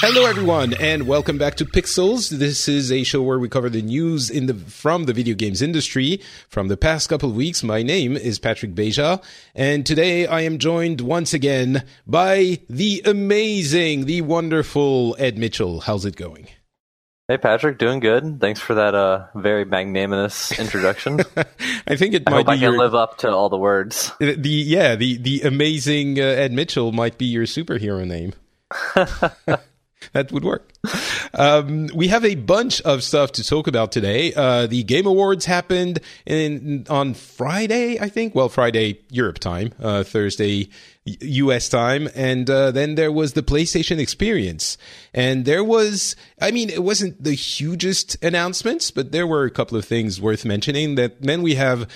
Hello everyone and welcome back to Pixels. This is a show where we cover the news from the video games industry from the past couple of weeks. My name is Patrick Beja and today I am joined once again by the amazing, the wonderful Ed Mitchell. How's it going? Hey Patrick, doing good. Thanks for that very magnanimous introduction. I think it might be I can live up to all the words. The amazing Ed Mitchell might be your superhero name. That would work. We have a bunch of stuff to talk about today. The Game Awards happened on Friday, I think. Well, Friday, Europe time, Thursday, US time. And then there was the PlayStation Experience. And there was, I mean, it wasn't the hugest announcements, but there were a couple of things worth mentioning. Then we have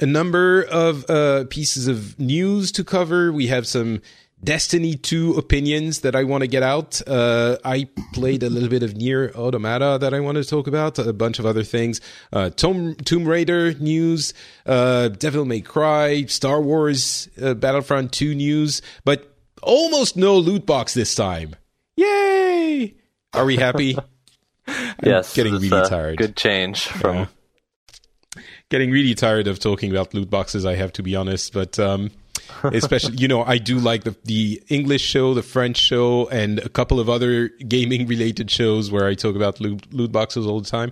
a number of pieces of news to cover. We have some Destiny 2 opinions that I want to get out. I played a little bit of Nier Automata that I want to talk about, a bunch of other things. Tomb Raider news, Devil May Cry, Star Wars Battlefront 2 news, but almost no loot box this time. Yay! Are we happy? Yes. Getting really tired. Good change from... Yeah. Getting really tired of talking about loot boxes, I have to be honest, but... Especially, you know, I do like the English show, the French show, and a couple of other gaming-related shows where I talk about loot boxes all the time.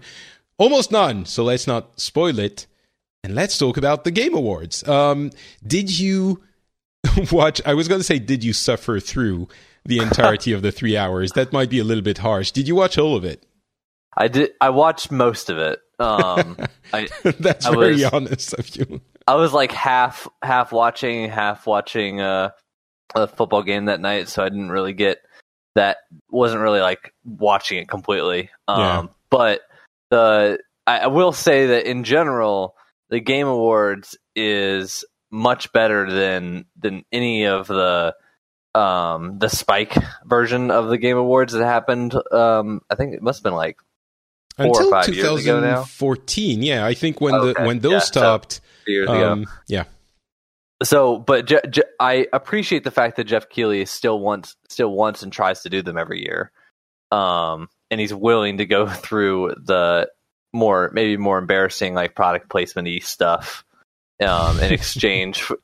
Almost none, so let's not spoil it. And let's talk about the Game Awards. Did you watch... I was going to say, did you suffer through the entirety of the 3 hours? That might be a little bit harsh. Did you watch all of it? I did. I watched most of it. That's very honest of you. I was like half watching a football game that night, so I didn't really get that. Wasn't really like watching it completely. But I will say that in general, the Game Awards is much better than any of the Spike version of the Game Awards that happened. I think it must have been like 4 or 5 years ago now. Until 2014, yeah. I think when those stopped... So, years ago. Yeah. So, but I appreciate the fact that Jeff Keighley still wants and tries to do them every year, and he's willing to go through the more embarrassing like product placement-y stuff in exchange for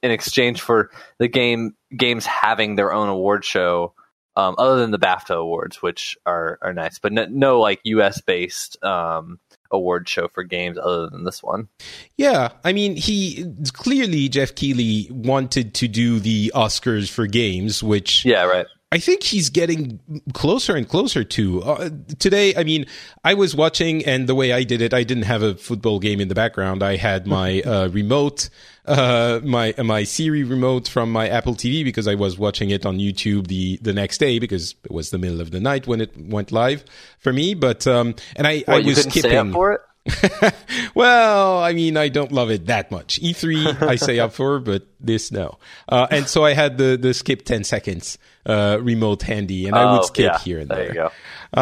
the games having their own award show, other than the BAFTA awards, which are nice, but no like US based award show for games other than this one. Yeah, I mean, Jeff Keighley wanted to do the Oscars for games, which right. I think he's getting closer and closer to. Today, I mean, I was watching, and the way I did it, I didn't have a football game in the background. I had my remote, my Siri remote from my Apple TV because I was watching it on YouTube the next day because it was the middle of the night when it went live for me. But I was skipping. Stay up for it? Well, I mean, I don't love it that much. E3, I say up for, but this no. And so I had the skip 10 seconds. Remote handy, and I would skip here and there. You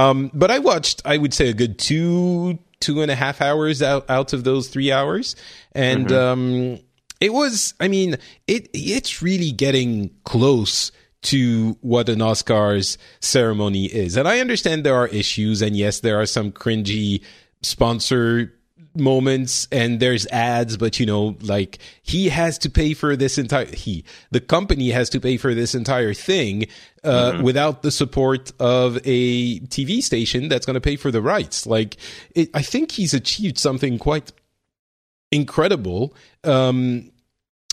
go. But I watched, I would say, a good two and a half hours out of those 3 hours, and it was. I mean, it's really getting close to what an Oscars ceremony is, and I understand there are issues, and yes, there are some cringy sponsor moments and there's ads, but you know, like he has to pay for this entire, the company has to pay for this entire thing without the support of a TV station that's going to pay for the rights. Like I think he's achieved something quite incredible,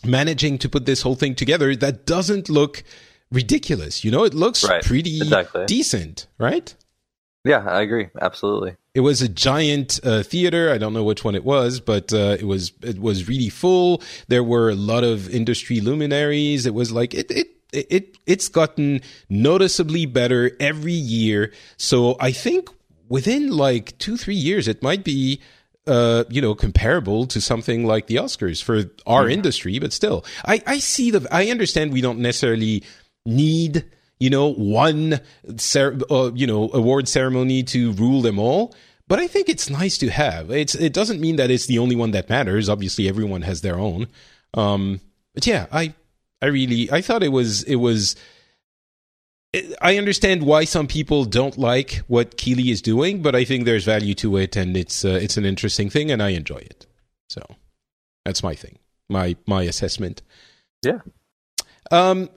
managing to put this whole thing together that doesn't look ridiculous. You know, it looks pretty decent, right? Yeah, I agree. Absolutely. It was a giant theater. I don't know which one it was, but it was really full. There were a lot of industry luminaries. It was like it's gotten noticeably better every year. So I think within like 2-3 years, it might be comparable to something like the Oscars for our industry. But still, I understand we don't necessarily need, you know, one award ceremony to rule them all. But I think it's nice to have. It doesn't mean that it's the only one that matters. Obviously, everyone has their own. But yeah, I thought I understand why some people don't like what Keighley is doing, but I think there's value to it, and it's an interesting thing, and I enjoy it. So that's my thing, my assessment. Yeah. So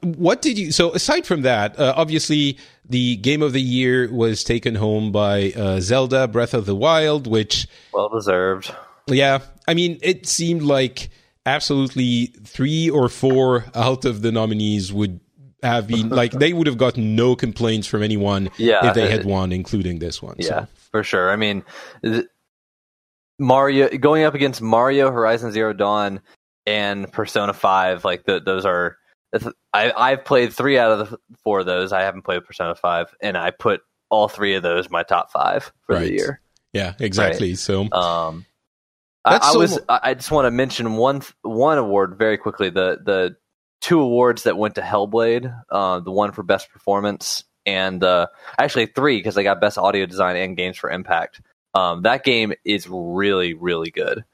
aside from that, obviously the game of the year was taken home by Zelda Breath of the Wild, which... well deserved. Yeah. I mean, it seemed like absolutely 3 or 4 out of the nominees would have been like, they would have gotten no complaints from anyone if they had won, including this one. Yeah, so. For sure. I mean, Mario going up against Mario, Horizon Zero Dawn, and Persona 5, like those are... I've played 3 out of the 4 of those. I haven't played Persona 5, and I put all 3 of those my top 5 for the year. Yeah, exactly. Right? So, I just want to mention one award very quickly. The 2 awards that went to Hellblade, the one for best performance, and actually 3 because I got best audio design and games for impact. That game is really, really good.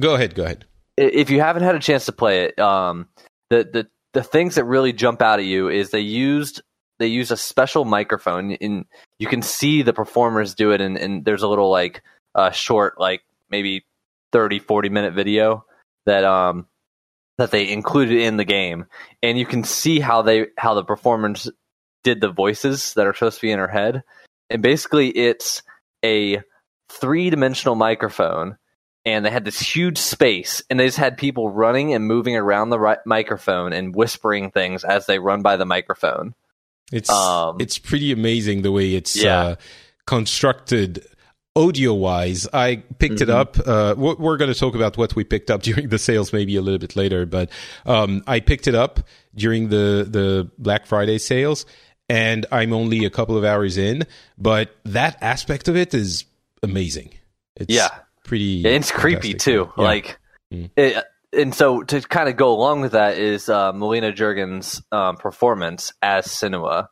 Go ahead. If you haven't had a chance to play it, the things that really jump out at you is they used a special microphone, and you can see the performers do it, and there's a little like short, like maybe 30-40 minute video that they included in the game, and you can see how the performers did the voices that are supposed to be in her head, and basically it's a 3-dimensional microphone. And they had this huge space, and they just had people running and moving around the microphone and whispering things as they run by the microphone. It's pretty amazing the way it's constructed audio-wise. I picked it up. We're going to talk about what we picked up during the sales maybe a little bit later, but I picked it up during the Black Friday sales, and I'm only a couple of hours in, but that aspect of it is amazing. It's creepy too. Yeah. And so to kind of go along with that is Melina Juergens' performance as Senua,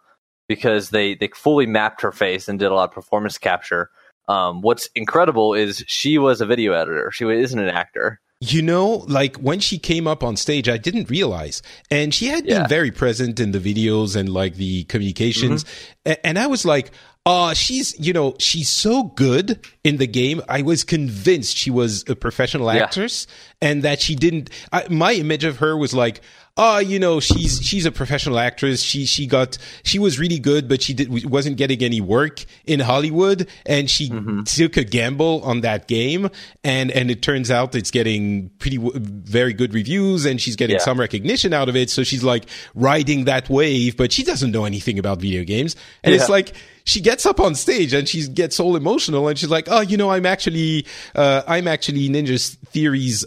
because they fully mapped her face and did a lot of performance capture. What's incredible is she was a video editor. She isn't an actor. You know, like when she came up on stage, I didn't realize, and she had been very present in the videos and like the communications, and I was like, she's so good in the game. I was convinced she was a professional actress and that she didn't... my image of her was like, she's a professional actress. She was really good, but wasn't getting any work in Hollywood, and she took a gamble on that game, and it turns out it's getting very good reviews, and she's getting some recognition out of it. So she's like riding that wave, but she doesn't know anything about video games, and it's like... she gets up on stage and she gets all emotional and she's like, I'm actually Ninja Theory's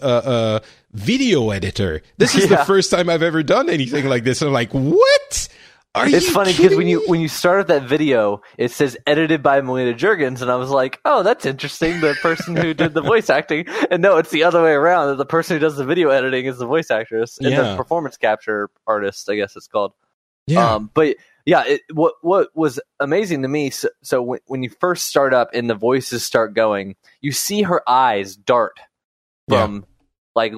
video editor. This is the first time I've ever done anything like this. And I'm like, what? It's funny because when you started that video, it says edited by Melina Juergens, and I was like, oh, that's interesting. The person who did the voice acting, and no, it's the other way around. The person who does the video editing is the voice actress and the performance capture artist, I guess it's called. Yeah, but. Yeah, what was amazing to me, so when you first start up and the voices start going, you see her eyes dart from, like,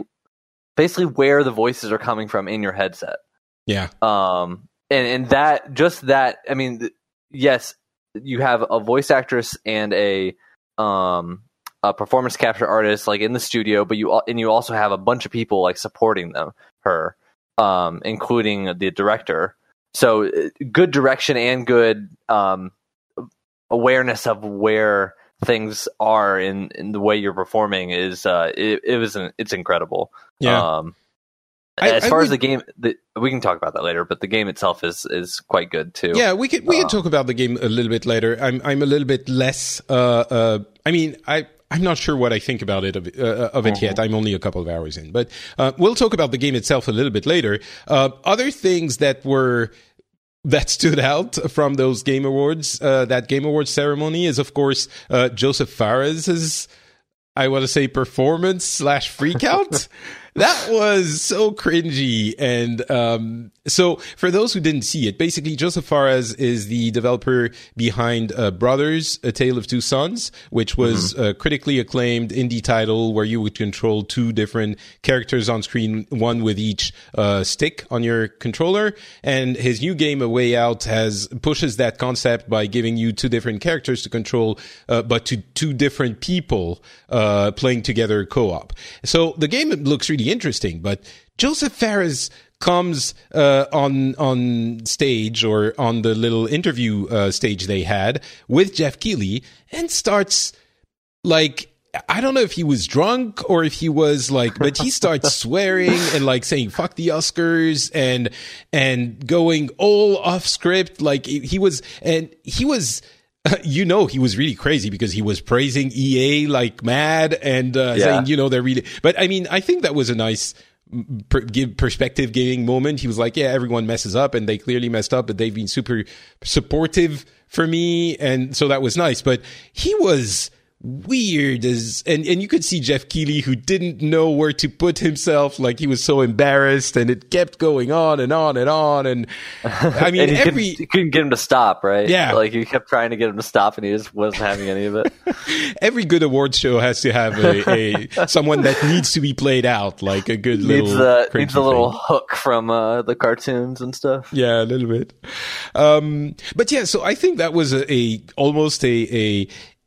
basically where the voices are coming from in your headset. Yeah. And that, I mean, yes, you have a voice actress and a a performance capture artist like in the studio, but you also have a bunch of people like supporting her, including the director. So good direction and good awareness of where things are in the way you're performing is it's incredible. Yeah. As far as the game, we can talk about that later, but the game itself is quite good too. Yeah, we could talk about the game a little bit later. I'm a little bit less. I'm not sure what I think about it of it yet. I'm only a couple of hours in, but we'll talk about the game itself a little bit later. Other things that stood out from those Game Awards, that Game Awards ceremony, is of course Joseph Fares' performance / freakout. That was so cringy. And so for those who didn't see it, basically Joseph Fares is the developer behind Brothers, A Tale of Two Sons, which was a critically acclaimed indie title where you would control two different characters on screen, one with each stick on your controller. And his new game, A Way Out, pushes that concept by giving you two different characters to control, but to two different people playing together co-op. So the game looks really interesting, but Joseph Fares comes on stage, or on the little interview stage they had with Jeff Keighley, and starts, like, I don't know if he was drunk or if he was like, but he starts swearing and like saying "fuck the Oscars" and going all off script, like he was. He was really crazy because he was praising EA like mad and saying, they're really... But I mean, I think that was a nice perspective-giving moment. He was like, yeah, everyone messes up and they clearly messed up, but they've been super supportive for me. And so that was nice. But he was weird and you could see Jeff Keighley, who didn't know where to put himself, like he was so embarrassed, and it kept going on and on and on, and I mean, you couldn't get him to stop, right? Yeah, like you kept trying to get him to stop and he just wasn't having any of it. Every good award show has to have a someone that needs to be played out, like a good needs a little hook from the cartoons and stuff. Yeah, a little bit. But yeah, so I think that was almost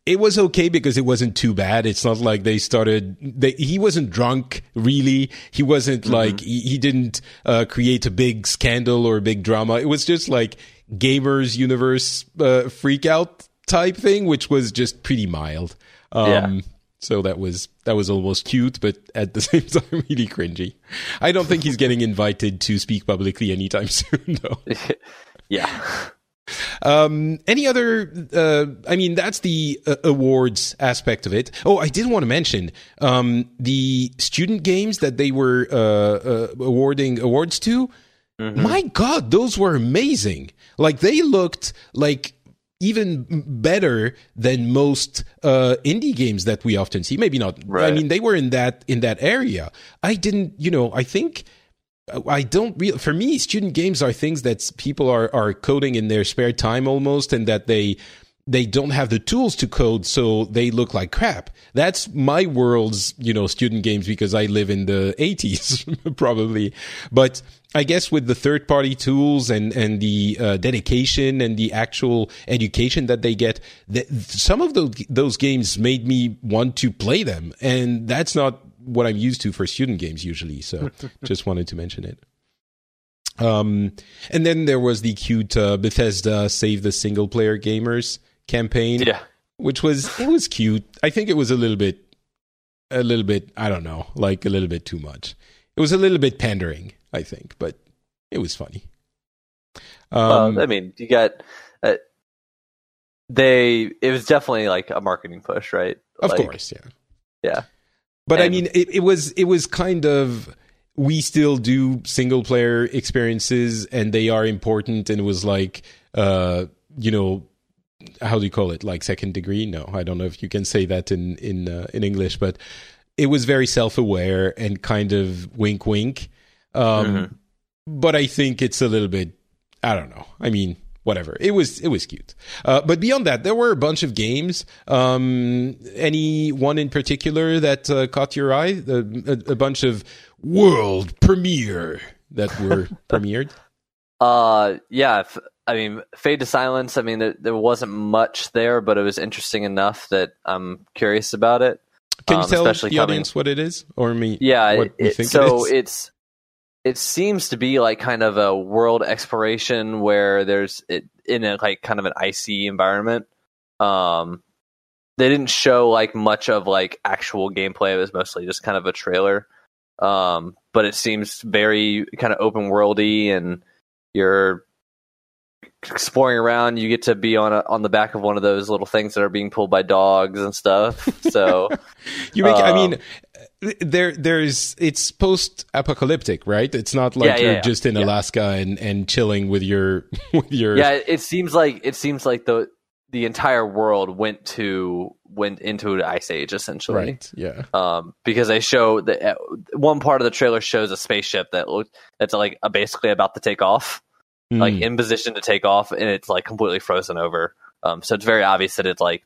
it was okay because it wasn't too bad. It's not like he wasn't drunk, really. He wasn't like, he didn't create a big scandal or a big drama. It was just like gamers universe freak out type thing, which was just pretty mild. So that was almost cute, but at the same time, really cringy. I don't think he's getting invited to speak publicly anytime soon, though. Yeah. Any other that's the awards aspect of it. Oh, I did want to mention the student games that they were awarding awards to. My God, those were amazing. Like, they looked like even better than most indie games that we often see. Maybe not, right. I mean, they were in that area. For me, student games are things that people are coding in their spare time almost, and that they don't have the tools to code, so they look like crap. That's my world's, student games, because I live in the 80s, probably. But I guess with the third-party tools and the dedication and the actual education that they get, some of those games made me want to play them, and that's not what I'm used to for student games usually, so just wanted to mention it. And then there was the cute Bethesda Save the Single Player Gamers campaign, which was cute. I think it was a little bit, I don't know, like a little bit too much. It was a little bit pandering, I think, but it was funny. You got it was definitely like a marketing push, right? Of course, yeah. Yeah. But I mean, it was kind of, we still do single player experiences and they are important, and it was like, how do you call it? Like second degree? No, I don't know if you can say that in English, but it was very self-aware and kind of wink, wink. But I think it's a little bit, I don't know. I mean, whatever. It was cute. But beyond that, there were a bunch of games. Any one in particular that caught your eye? A bunch of world premiere that were premiered? Yeah. I mean, Fade to Silence, I mean, there wasn't much there, but it was interesting enough that I'm curious about it. Can you tell the audience what it is? Or me? Yeah, what you think so it is? It seems to be like kind of a world exploration where there's it in a like kind of an icy environment. They didn't show like much of like actual gameplay. It was mostly just kind of a trailer. But it seems very kind of open worldy, and you're exploring around. You get to be on the back of one of those little things that are being pulled by dogs and stuff. So I mean, there's it's post-apocalyptic, right? It's not like just in Alaska and chilling with your. Yeah, it seems like the entire world went into an ice age, essentially. Right. Yeah. Because they show that one part of the trailer shows a spaceship that's like basically about to take off, like in position to take off, and it's like completely frozen over. So it's very obvious that it's like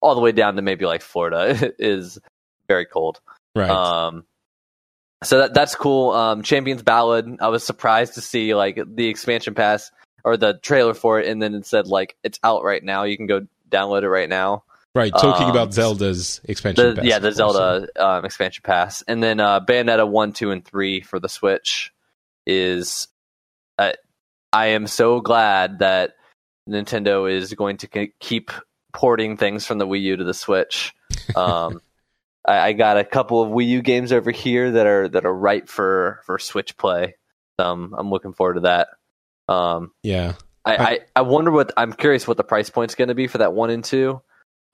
all the way down to maybe like Florida is very cold. Right. So that's cool. Champions Ballad. I was surprised to see like the expansion pass or the trailer for it, and then it said like it's out right now. You can go download it right now. Right, talking about Zelda's expansion pass. Yeah, the Zelda expansion pass. And then Bayonetta 1, 2, and 3 for the Switch is... I am so glad that Nintendo is going to keep porting things from the Wii U to the Switch. I got a couple of Wii U games over here that are ripe for Switch play. I'm looking forward to that. Yeah. I wonder I'm curious what the price point's going to be for that 1 and 2.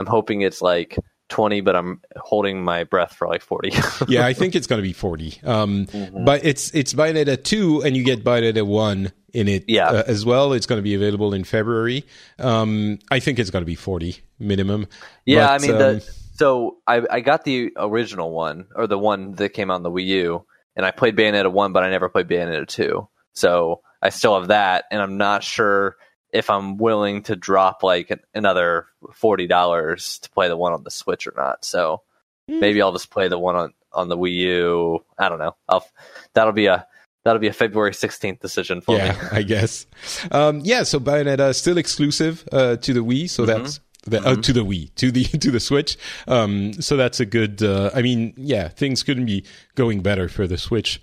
I'm hoping it's like 20, but I'm holding my breath for like 40. Yeah, I think it's going to be 40. But it's Bayonetta 2, and you get Bayonetta 1 in it as well. It's going to be available in February. I think it's going to be 40 minimum. Yeah, but, I mean, I got the original one, or the one that came out on the Wii U, and I played Bayonetta 1, but I never played Bayonetta 2. So I still have that, and I'm not sure if I'm willing to drop like another $40 to play the one on the Switch or not. So maybe I'll just play the one on the Wii U. I don't know. That'll be a February 16th decision for me. Yeah, I guess. So Bayonetta is still exclusive to the Wii, so that's to the Wii, to the Switch. So that's a good things couldn't be going better for the Switch.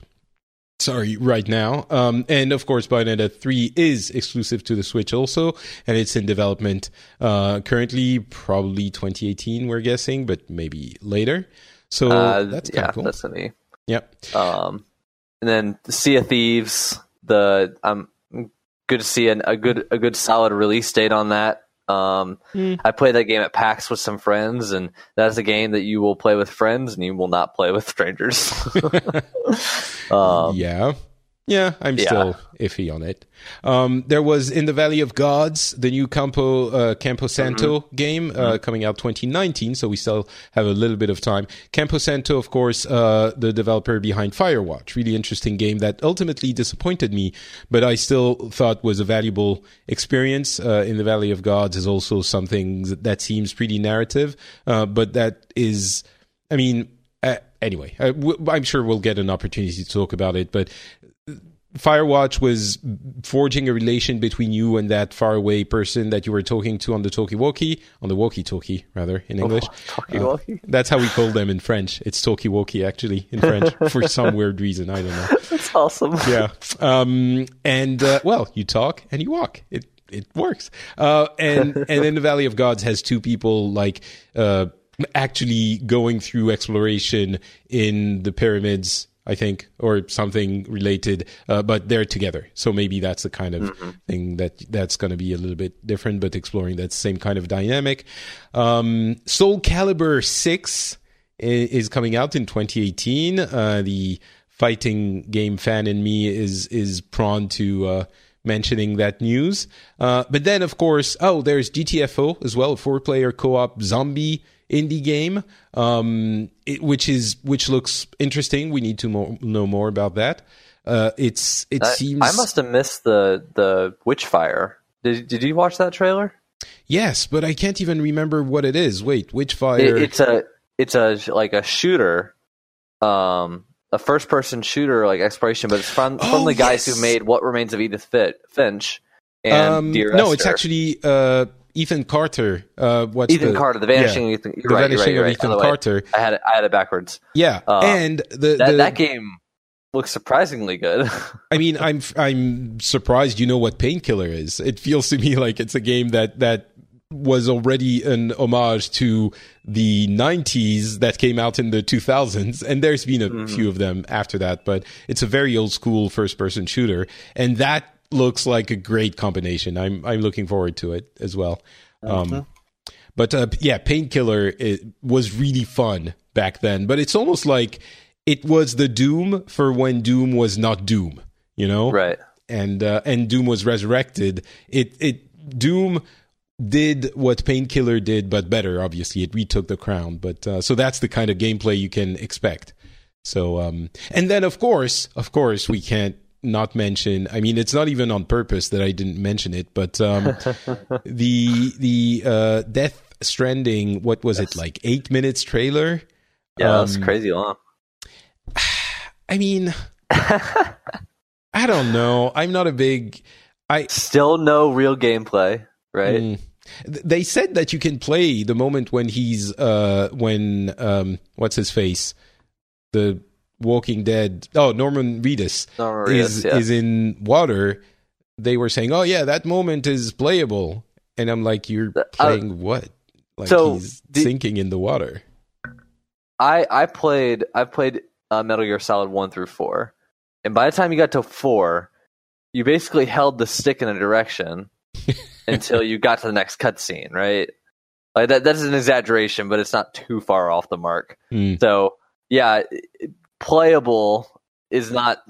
Sorry, right now. And of course, Bayonetta 3 is exclusive to the Switch also, and it's in development currently, probably 2018, we're guessing, but maybe later. So that's kind of cool. That's me. Yep. And then Sea of Thieves, good to see a good solid release date on that. I played that game at PAX with some friends, and that's a game that you will play with friends and you will not play with strangers. I'm still iffy on it. There was In the Valley of Gods, the new Campo Santo game coming out 2019, so we still have a little bit of time. Campo Santo, of course, the developer behind Firewatch, really interesting game that ultimately disappointed me, but I still thought was a valuable experience. In the Valley of Gods is also something that seems pretty narrative, but that is, I mean... Anyway, I'm sure we'll get an opportunity to talk about it, but Firewatch was forging a relation between you and that faraway person that you were talking to on the walkie-talkie, rather, in English. That's how we call them in French. It's talkie-walkie, actually, in French, for some weird reason. I don't know. That's awesome. Yeah. You talk and you walk. It works. And then the Valley of Gods has two people, like... actually going through exploration in the pyramids, I think, or something related, but they're together. So maybe that's the kind of thing that's going to be a little bit different, but exploring that same kind of dynamic. Soul Calibur 6 is coming out in 2018. The fighting game fan in me is prone to... mentioning that news. But then, of course, there's GTFO as well, a 4-player co-op zombie indie game, which looks interesting. We need to know more about that. It seems... I must have missed the Witchfire. Did you watch that trailer? Yes, but I can't even remember what it is. Wait, Witchfire... It's a shooter... a first-person shooter, like exploration, but it's from the guys who made What Remains of Edith Finch, and Dear Esther. No, it's actually Ethan Carter. Ethan Carter, The Vanishing of Ethan Carter. The Vanishing of Ethan Carter. I had it backwards. Yeah, and that game looks surprisingly good. I mean, I'm surprised. You know what Painkiller is? It feels to me like it's a game that was already an homage to the 90s that came out in the 2000s, and there's been a few of them after that, but it's a very old school first person shooter, and that looks like a great combination. I'm looking forward to it as well. But Painkiller was really fun back then, but it's almost like it was the Doom for when Doom was not Doom, you know? Right. And Doom was resurrected. Doom did what Painkiller did, but better, obviously. It retook the crown. But so that's the kind of gameplay you can expect. So and then of course we can't not mention, I mean, it's not even on purpose that I didn't mention it, but the Death Stranding, what was it, like 8 minutes trailer? Yeah, that's crazy long. I mean, I don't know. I'm not a big... Still no real gameplay, right? They said that you can play the moment when he's... what's his face? The Walking Dead... Oh, Norman Reedus. Is in water. They were saying, oh yeah, that moment is playable. And I'm like, you're playing what? Like, so he's sinking in the water. I played Metal Gear Solid 1 through 4. And by the time you got to 4, you basically held the stick in a direction until you got to the next cutscene, right? Like that's an exaggeration, but it's not too far off the mark. So, yeah, playable is not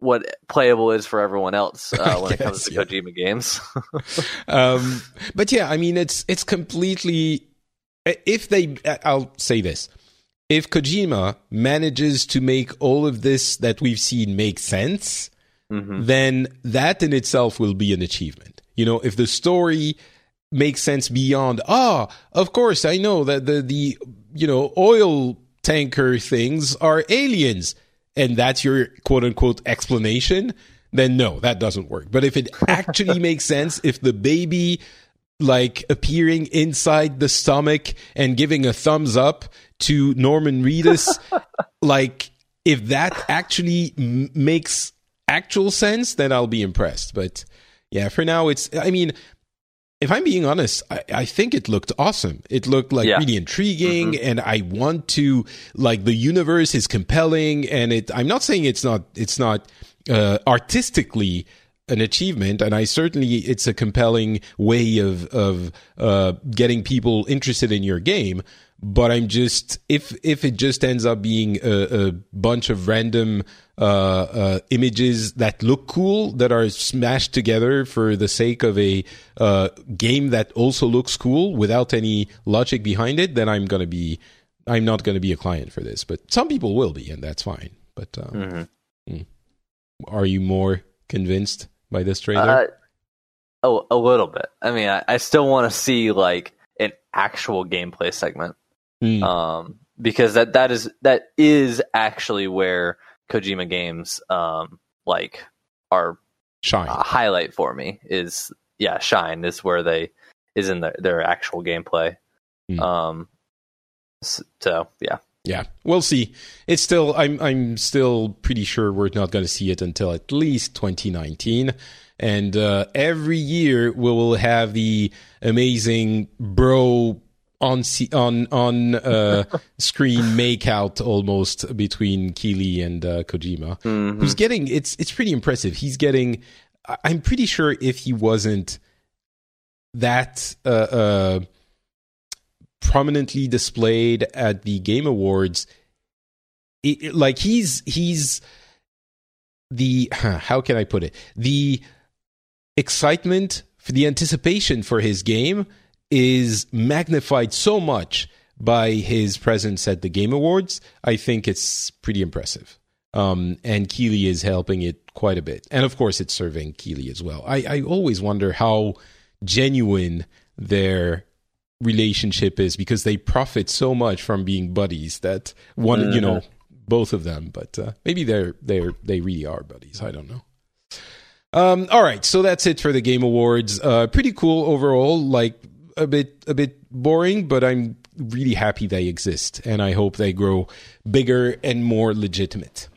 what playable is for everyone else when it comes to Kojima games. But yeah, I mean, it's completely... I'll say this. If Kojima manages to make all of this that we've seen make sense, then that in itself will be an achievement. You know, if the story makes sense beyond, of course, I know that the you know, oil tanker things are aliens, and that's your quote-unquote explanation, then no, that doesn't work. But if it actually makes sense, if the baby... like appearing inside the stomach and giving a thumbs up to Norman Reedus, like if that actually makes actual sense, then I'll be impressed. But yeah, for now it's, I mean, if I'm being honest, I think it looked awesome. It looked like really intriguing, and I want to, like, the universe is compelling, and I'm not saying it's not artistically an achievement, and I certainly, it's a compelling way of getting people interested in your game, but I'm just, if it just ends up being a bunch of random images that look cool, that are smashed together for the sake of a game that also looks cool without any logic behind it, then I'm not going to be a client for this. But some people will be, and that's fine. But are you more convinced by this trailer? A little bit. I mean, I still want to see like an actual gameplay segment, because that is actually where Kojima games like are shine. A highlight for me is shine is where they is in their actual gameplay. So we'll see. It's still, I'm still pretty sure we're not going to see it until at least 2019. And every year we will have the amazing bro on screen makeout almost between Keighley and Kojima, who's getting, it's pretty impressive. He's getting, I'm pretty sure if he wasn't that prominently displayed at the Game Awards, like he's the, how can I put it? The excitement, for the anticipation for his game is magnified so much by his presence at the Game Awards. I think it's pretty impressive. And Keighley is helping it quite a bit. And of course it's serving Keighley as well. I always wonder how genuine their relationship is, because they profit so much from being buddies that one, you know, both of them, but maybe they really are buddies. I don't know. All right, so that's it for the Game Awards. Pretty cool overall, like a bit boring, but I'm really happy they exist, and I hope they grow bigger and more legitimate.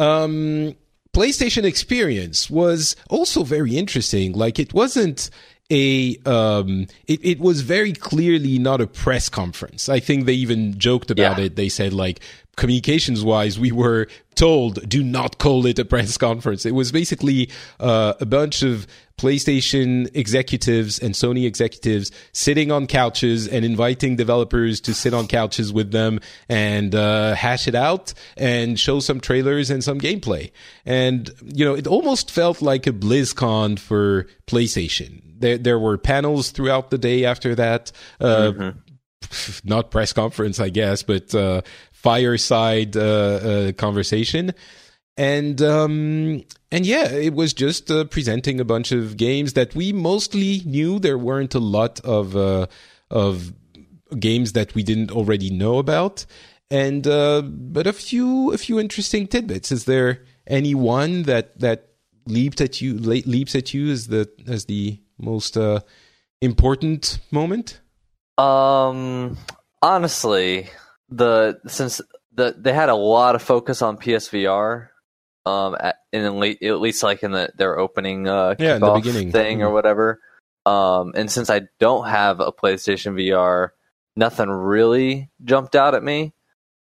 PlayStation Experience was also very interesting. Like, it wasn't it was very clearly not a press conference. I think they even joked about it. They said, like, communications wise, we were told, do not call it a press conference. It was basically a bunch of PlayStation executives and Sony executives sitting on couches and inviting developers to sit on couches with them and hash it out and show some trailers and some gameplay. And, you know, it almost felt like a BlizzCon for PlayStation. There were panels throughout the day after that. Not press conference, I guess, but fireside conversation. And yeah, it was just presenting a bunch of games that we mostly knew. There weren't a lot of games that we didn't already know about, and but a few interesting tidbits. Is there any one that leaps at you as the most important moment? Honestly, since they had a lot of focus on PSVR. At least like in their opening kickoff thing or whatever. And since I don't have a PlayStation VR, nothing really jumped out at me.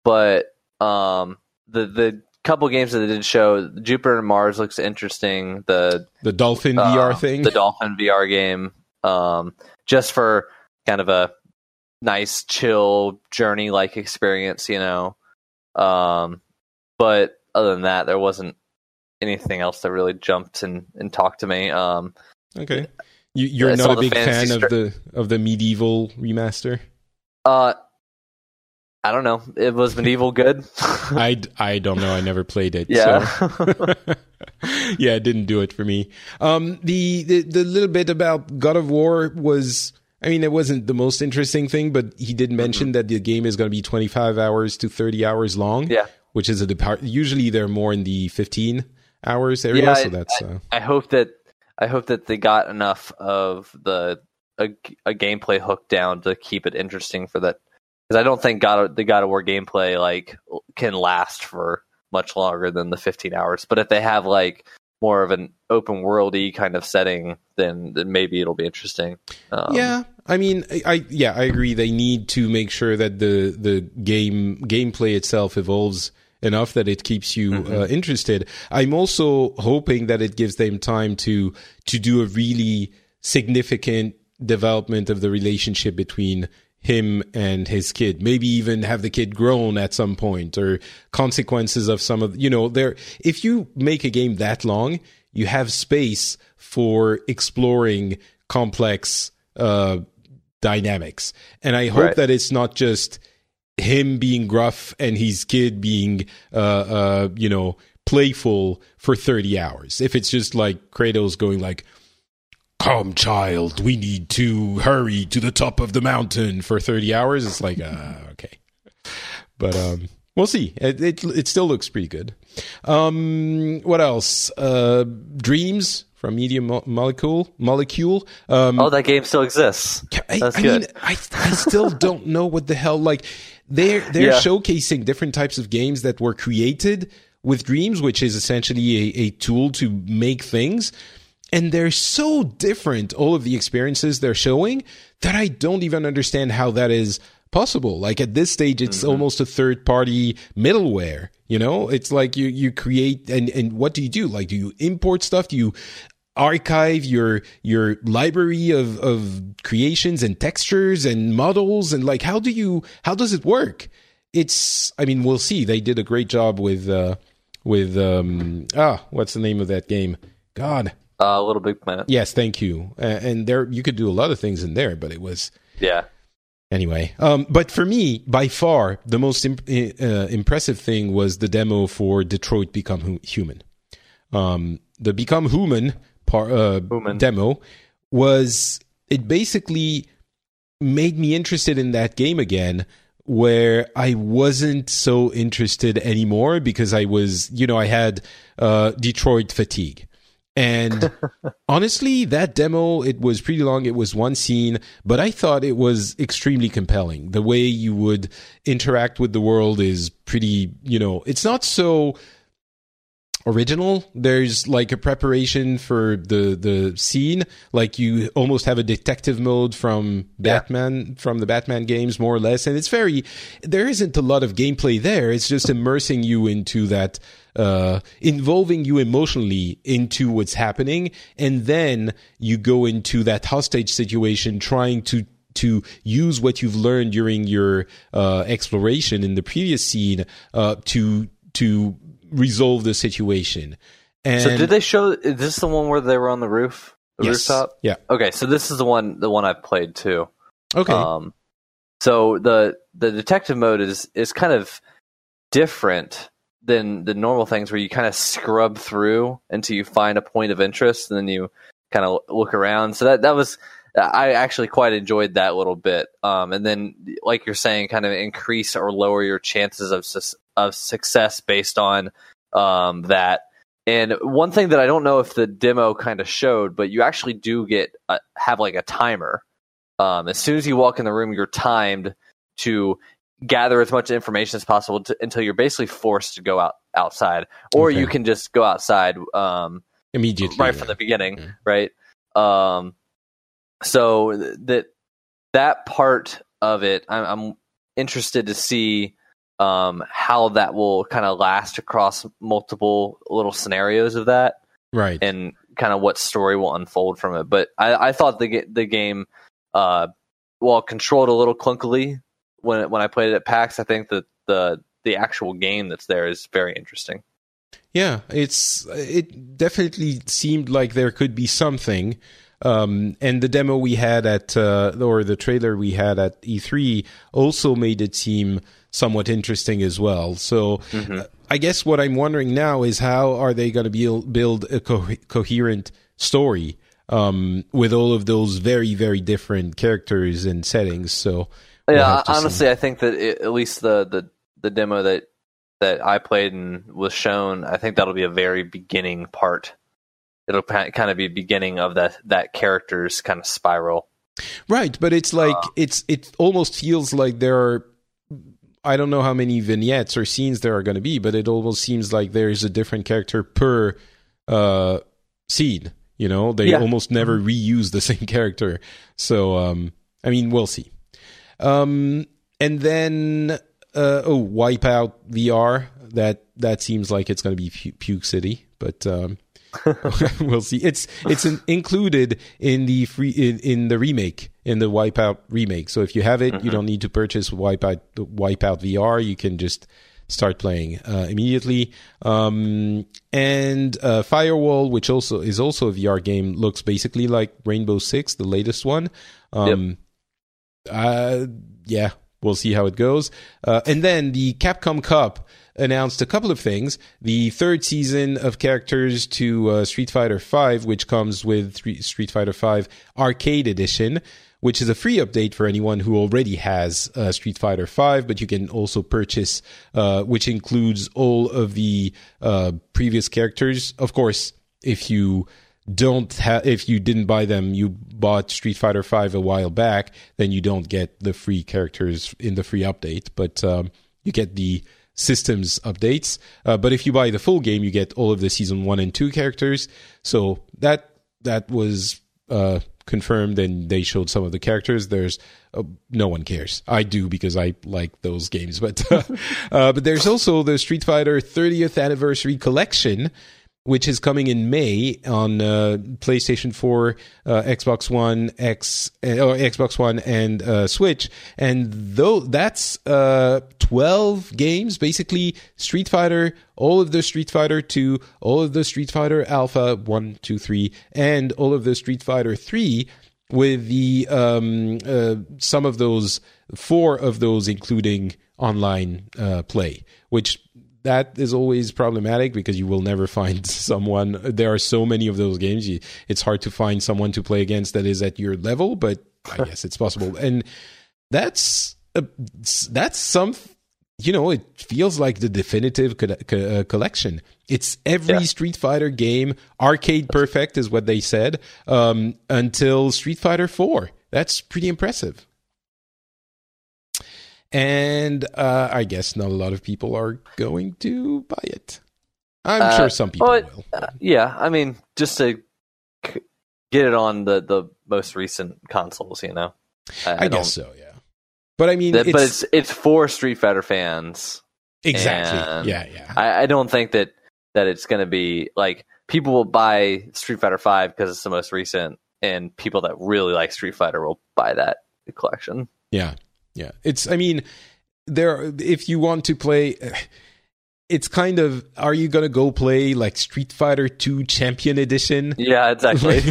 But the couple games that they did show, Jupiter and Mars looks interesting. The Dolphin VR thing, the Dolphin VR game, just for kind of a nice chill journey like experience, you know. But other than that, there wasn't anything else that really jumped and talked to me. Okay, you're not a big fan of the medieval remaster. I don't know. It was medieval good. I don't know. I never played it. Yeah, so. Yeah, it didn't do it for me. The little bit about God of War was. I mean, it wasn't the most interesting thing, but he did mention that the game is going to be 25 hours to 30 hours long. Yeah. Which is a depart. Usually they're more in the 15 hours area. Yeah, so that's. I hope that they got enough of a gameplay hook down to keep it interesting for that, because I don't think the God of War gameplay like can last for much longer than the 15 hours. But if they have like more of an open world-y kind of setting, then maybe it'll be interesting. I agree. They need to make sure that the gameplay itself evolves enough that it keeps you interested. I'm also hoping that it gives them time to do a really significant development of the relationship between him and his kid. Maybe even have the kid grown at some point, or consequences of some of, you know, there. If you make a game that long, you have space for exploring complex dynamics. And I hope that it's not just him being gruff and his kid being, playful for 30 hours. If it's just like Kratos going like, "Come, child, we need to hurry to the top of the mountain" for 30 hours. It's like, okay. But we'll see. It still looks pretty good. What else? Dreams from Media Molecule. That game still exists. That's good. Mean, I still don't know what the hell. Like, they're showcasing different types of games that were created with Dreams, which is essentially a tool to make things. And they're so different, all of the experiences they're showing, that I don't even understand how that is possible. Like, at this stage, it's almost a third-party middleware, you know? It's like you create, and what do you do? Like, do you import stuff? Do you archive your library of creations and textures and models? And, like, how does it work? We'll see. They did a great job with what's the name of that game? God. Little Big Planet. Yes, thank you. And there, you could do a lot of things in there, but it was... Yeah. Anyway. But for me, by far, the most impressive thing was the demo for Detroit Become Human. The Become Human demo was... It basically made me interested in that game again, where I wasn't so interested anymore because I had Detroit fatigue. And honestly, that demo, it was pretty long. It was one scene, but I thought it was extremely compelling. The way you would interact with the world is pretty, you know, it's not so original. There's like a preparation for the scene. Like you almost have a detective mode from Batman, from the Batman games, more or less. And it's very, there isn't a lot of gameplay there. It's just immersing you into that, involving you emotionally into what's happening, and then you go into that hostage situation, trying to use what you've learned during your exploration in the previous scene to resolve the situation. And so, did they show? Is this the one where they were on the roof, rooftop? Yeah. Okay, so this is the one I've played too. Okay. So the detective mode is kind of different than the normal things where you kind of scrub through until you find a point of interest and then you kind of look around. So that was, I actually quite enjoyed that little bit. And then, like you're saying, kind of increase or lower your chances of success based on that. And one thing that I don't know if the demo kind of showed, but you actually do have like a timer. As soon as you walk in the room, you're timed to gather as much information as possible until you're basically forced to go outside, or you can just go outside immediately from the beginning, right? So that part of it, I'm interested to see how that will kind of last across multiple little scenarios of that, right? And kind of what story will unfold from it. But I thought the game, controlled a little clunkily. When I played it at PAX, I think that the actual game that's there is very interesting. Yeah, it definitely seemed like there could be something. And the demo we had at or the trailer we had at E3 also made it seem somewhat interesting as well. So I guess what I'm wondering now is how are they going to build a coherent story with all of those very, very different characters and settings. So. Yeah, honestly, I think that at least the demo that I played and was shown, I think that'll be a very beginning part. It'll kind of be beginning of that character's kind of spiral. Right, but it's like it almost feels like there are, I don't know how many vignettes or scenes there are going to be, but it almost seems like there is a different character per scene. You know, they almost never reuse the same character. So, I mean, we'll see. And then, Wipeout VR, that seems like it's going to be Puke City, but, we'll see. It's included in the Wipeout remake. So if you have it, you don't need to purchase Wipeout VR. You can just start playing, immediately. And Firewall, which is also a VR game, looks basically like Rainbow Six, the latest one. Yeah, we'll see how it goes. And then the Capcom Cup announced a couple of things. The third season of characters to Street Fighter 5, which comes with Street Fighter 5 Arcade Edition, which is a free update for anyone who already has Street Fighter 5, but you can also purchase, which includes all of the previous characters. Of course, if you if you didn't buy them, you bought Street Fighter 5 a while back, then you don't get the free characters in the free update, but you get the systems updates. But if you buy the full game, you get all of the season 1 and 2 characters. So that was confirmed, and they showed some of the characters. There's no one cares. I do, because I like those games, but there's also the Street Fighter 30th Anniversary Collection, which is coming in May on PlayStation 4, Xbox One X, or Xbox One and Switch. And though that's 12 games, basically Street Fighter, all of the Street Fighter 2, all of the Street Fighter Alpha 1, 2, 3, and all of the Street Fighter 3, with the some of those, 4 of those including online play, which... That is always problematic because you will never find someone. There are so many of those games. It's hard to find someone to play against that is at your level, but I guess it's possible. And that's you know, it feels like the definitive collection. It's every Street Fighter game, arcade perfect is what they said, until Street Fighter 4. That's pretty impressive. And I guess not a lot of people are going to buy it. I'm sure some people will. Yeah, I mean, just to get it on the most recent consoles, you know? I guess so, yeah. But I mean, it's for Street Fighter fans. Exactly. Yeah. I don't think that it's going to be like people will buy Street Fighter 5 because it's the most recent, and people that really like Street Fighter will buy that collection. Yeah. It's, I mean, if you want to play, it's kind of, are you going to go play like Street Fighter 2 Champion Edition? Yeah, exactly.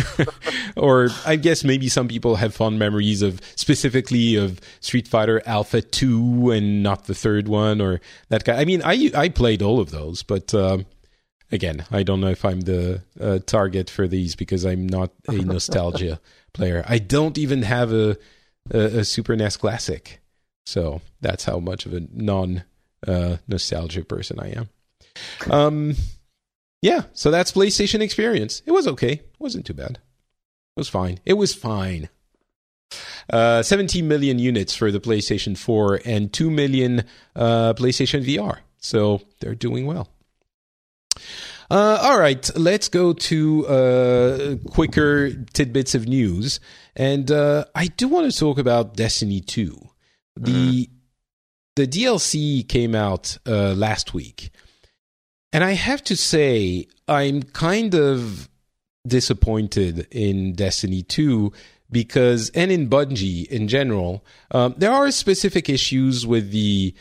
Or I guess maybe some people have fond memories of specifically of Street Fighter Alpha 2 and not the third one or that guy. I mean, I played all of those, but again, I don't know if I'm the target for these because I'm not a nostalgia player. I don't even have a Super NES Classic. So that's how much of a nostalgia person I am. So that's PlayStation Experience. It was okay. It wasn't too bad. It was fine. 17 million units for the PlayStation 4 and 2 million PlayStation VR. So they're doing well. All right, let's go to quicker tidbits of news. And I do want to talk about Destiny 2. The DLC came out last week. And I have to say, I'm kind of disappointed in Destiny 2 because, and in Bungie in general, there are specific issues with the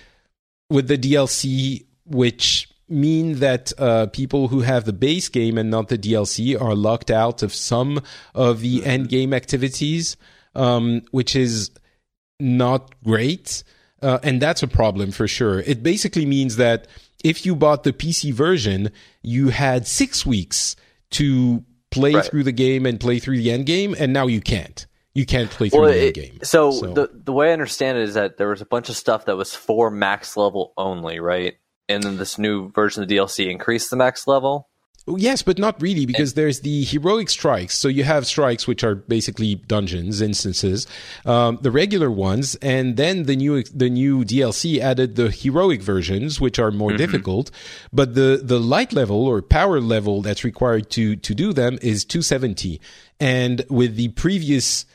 DLC, which mean that people who have the base game and not the DLC are locked out of some of the end game activities, which is not great. And that's a problem for sure. It basically means that if you bought the PC version, you had 6 weeks to play through the game and play through the end game, and now you can't. You can't play through the end game. So the way I understand it is that there was a bunch of stuff that was for max level only, right? And then this new version of the DLC increased the max level? Yes, but not really, because there's the heroic strikes. So you have strikes, which are basically dungeons, instances, the regular ones, and then the new DLC added the heroic versions, which are more difficult. But the light level or power level that's required to do them is 270. And with the base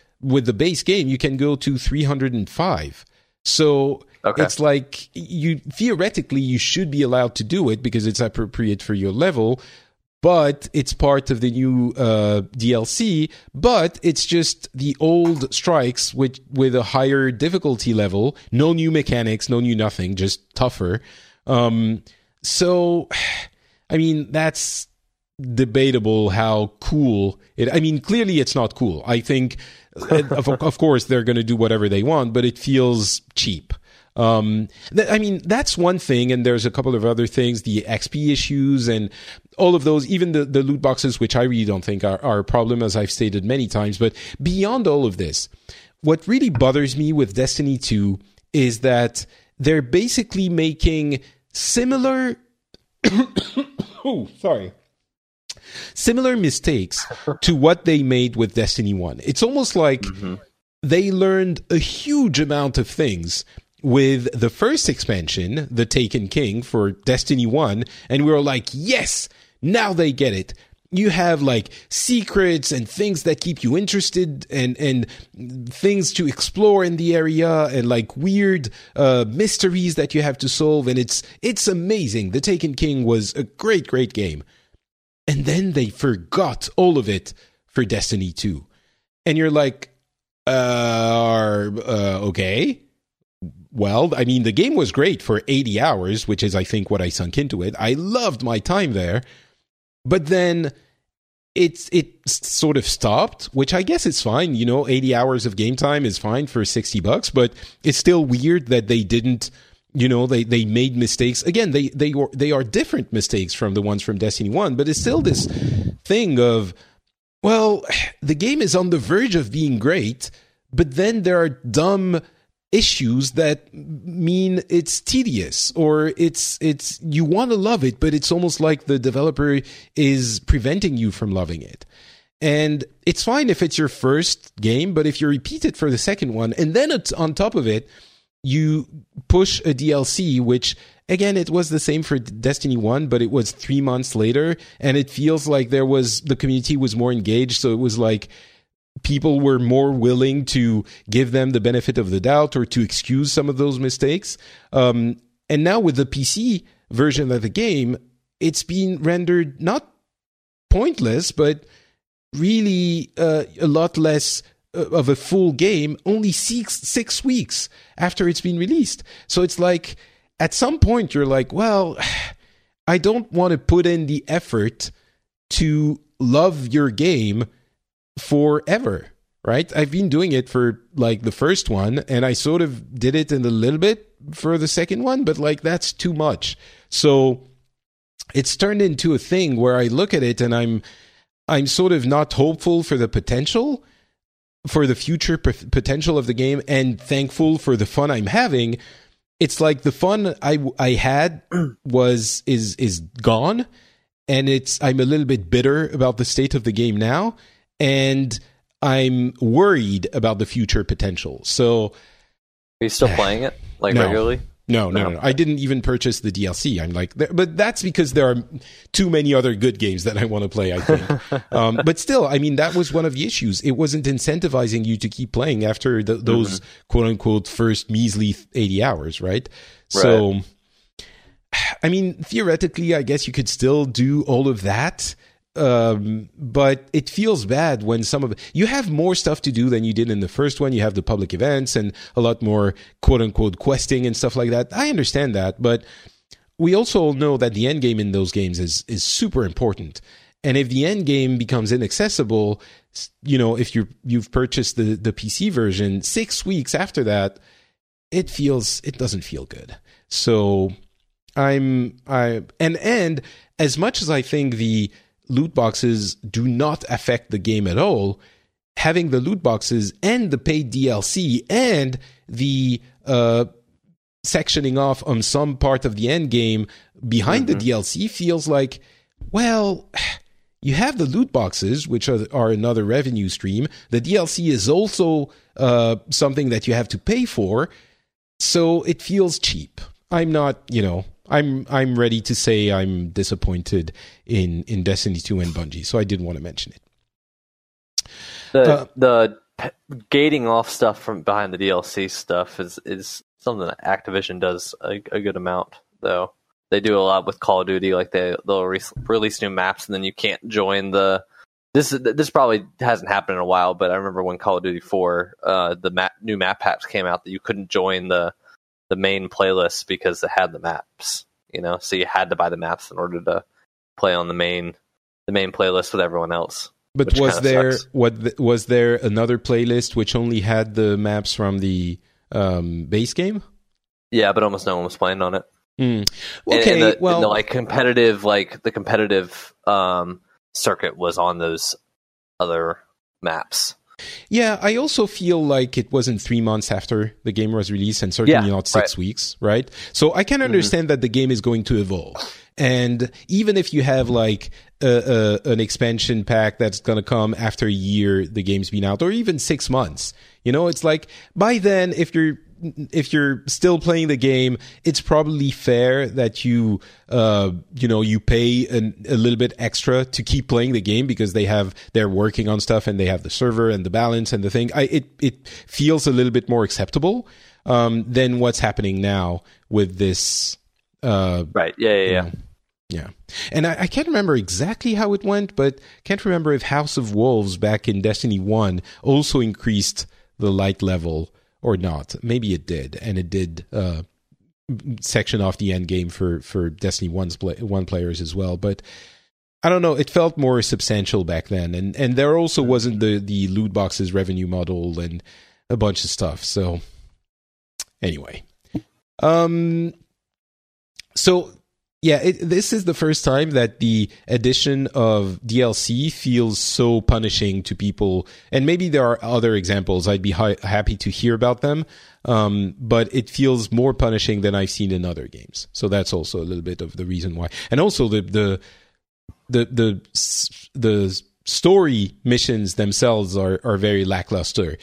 game, you can go to 305. So... Okay. It's like you should be allowed to do it because it's appropriate for your level, but it's part of the new DLC, but it's just the old strikes with a higher difficulty level, no new mechanics, no new nothing, just tougher. So, I mean, that's debatable how cool it... I mean, clearly it's not cool. I think, of course, they're going to do whatever they want, but it feels cheap. I mean, that's one thing, and there's a couple of other things, the XP issues and all of those, even the loot boxes, which I really don't think are a problem, as I've stated many times. But beyond all of this, what really bothers me with Destiny 2 is that they're basically making similar... Similar mistakes to what they made with Destiny 1. It's almost like they learned a huge amount of things with the first expansion, The Taken King, for Destiny 1, and we were like, yes, now they get it. You have, like, secrets and things that keep you interested and things to explore in the area and, like, weird mysteries that you have to solve, and it's amazing. The Taken King was a great, great game. And then they forgot all of it for Destiny 2. And you're like, okay... Well, I mean, the game was great for 80 hours, which is, I think, what I sunk into it. I loved my time there. But then it sort of stopped, which I guess is fine. You know, 80 hours of game time is fine for $60, but it's still weird that they didn't, you know, they made mistakes. Again, they are different mistakes from the ones from Destiny 1, but it's still this thing of, well, the game is on the verge of being great, but then there are dumb issues that mean it's tedious, or it's you want to love it, but it's almost like the developer is preventing you from loving it. And it's fine if it's your first game, but if you repeat it for the second one, and then it's on top of it, you push a DLC, which, again, it was the same for Destiny 1, but it was 3 months later, and it feels like the community was more engaged, so it was like people were more willing to give them the benefit of the doubt or to excuse some of those mistakes. And now with the PC version of the game, it's been rendered not pointless, but really a lot less of a full game, only six weeks after it's been released. So it's like, at some point you're like, well, I don't want to put in the effort to love your game forever, right? I've been doing it for like the first one, and I sort of did it in a little bit for the second one, but like that's too much. So it's turned into a thing where I look at it and I'm sort of not hopeful for the potential, for the future potential of the game, and thankful for the fun I'm having. It's like the fun I had is gone, and I'm a little bit bitter about the state of the game now, and I'm worried about the future potential. So, are you still playing it regularly? No. I didn't even purchase the DLC. I'm like, but that's because there are too many other good games that I want to play, I think. But still, I mean, that was one of the issues. It wasn't incentivizing you to keep playing after those quote unquote first measly 80 hours, right? So, I mean, theoretically, I guess you could still do all of that. But it feels bad when you have more stuff to do than you did in the first one. You have the public events and a lot more quote unquote questing and stuff like that. I understand that, but we also know that the end game in those games is super important. And if the end game becomes inaccessible, you know, if you've purchased the PC version 6 weeks after that, it doesn't feel good. So and as much as I think the loot boxes do not affect the game at all, having the loot boxes and the paid DLC and the sectioning off on some part of the end game behind the DLC feels like, well, you have the loot boxes, which are another revenue stream. The DLC is also something that you have to pay for, so it feels cheap. I'm not, I'm ready to say I'm disappointed in Destiny 2 and Bungie, so I did want to mention it. The gating off stuff from behind the DLC stuff is something that Activision does a good amount, though. They do a lot with Call of Duty, like they'll release new maps and then you can't join the... This probably hasn't happened in a while, but I remember when Call of Duty 4, the new map packs came out that you couldn't join the main playlist because it had the maps, so you had to buy the maps in order to play on the main playlist with everyone else. But was there another playlist which only had the maps from the base game? Yeah, but almost no one was playing on it. Okay, the competitive circuit was on those other maps. Yeah, I also feel like it wasn't 3 months after the game was released, and certainly not 6 weeks, right? So I can understand that the game is going to evolve. And even if you have like an expansion pack that's going to come after a year the game's been out, or even 6 months, it's like by then, if you're still playing the game, it's probably fair that you you pay a little bit extra to keep playing the game, because they're working on stuff and they have the server and the balance and the thing. It feels a little bit more acceptable than what's happening now with this. Yeah. And I can't remember exactly how it went, but can't remember if House of Wolves back in Destiny 1 also increased the light level or not. Maybe it did, and it did section off the end game for Destiny 1 players as well. But I don't know, it felt more substantial back then. And there also wasn't the loot boxes revenue model and a bunch of stuff. So anyway. So Yeah, this is the first time that the addition of DLC feels so punishing to people. And maybe there are other examples. I'd be happy to hear about them. But it feels more punishing than I've seen in other games. So that's also a little bit of the reason why. And also the story missions themselves are very lackluster.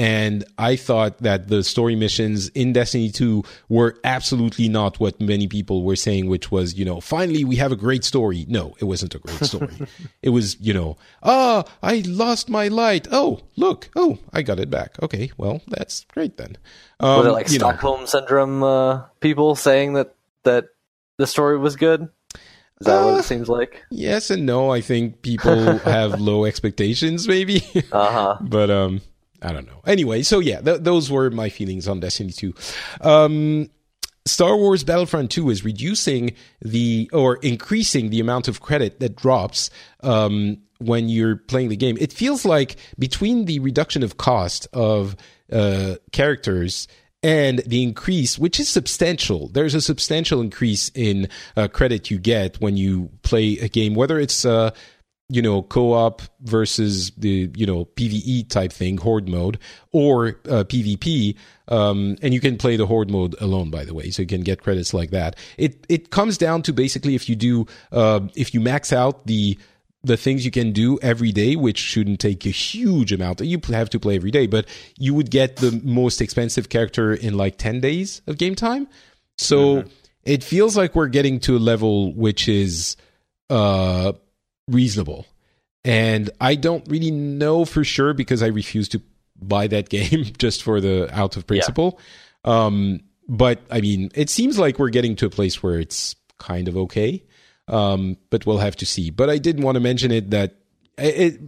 And I thought that the story missions in Destiny 2 were absolutely not what many people were saying, which was, you know, finally we have a great story. No, it wasn't a great story. It was, you know, I lost my light. Oh, look. Oh, I got it back. Okay, well, that's great then. Were there like Stockholm Syndrome people saying that the story was good? Is that what it seems like? Yes and no. I think people have low expectations maybe. Uh-huh. But... I don't know. Anyway, so yeah, those were my feelings on Destiny 2. Star Wars Battlefront 2 is increasing the amount of credit that drops when you're playing the game. It feels like between the reduction of cost of characters and the increase, which is substantial, there's a substantial increase in credit you get when you play a game, whether it's... co-op versus the, PvE type thing, horde mode, or PvP. And you can play the horde mode alone, by the way, so you can get credits like that. It comes down to basically if you max out the things you can do every day, which shouldn't take a huge amount. You have to play every day, but you would get the most expensive character in like 10 days of game time. So it feels like we're getting to a level which is... reasonable, and I don't really know for sure because I refuse to buy that game just for the out of principle. Yeah. But I mean, it seems like we're getting to a place where it's kind of okay. But we'll have to see. But I did want to mention it that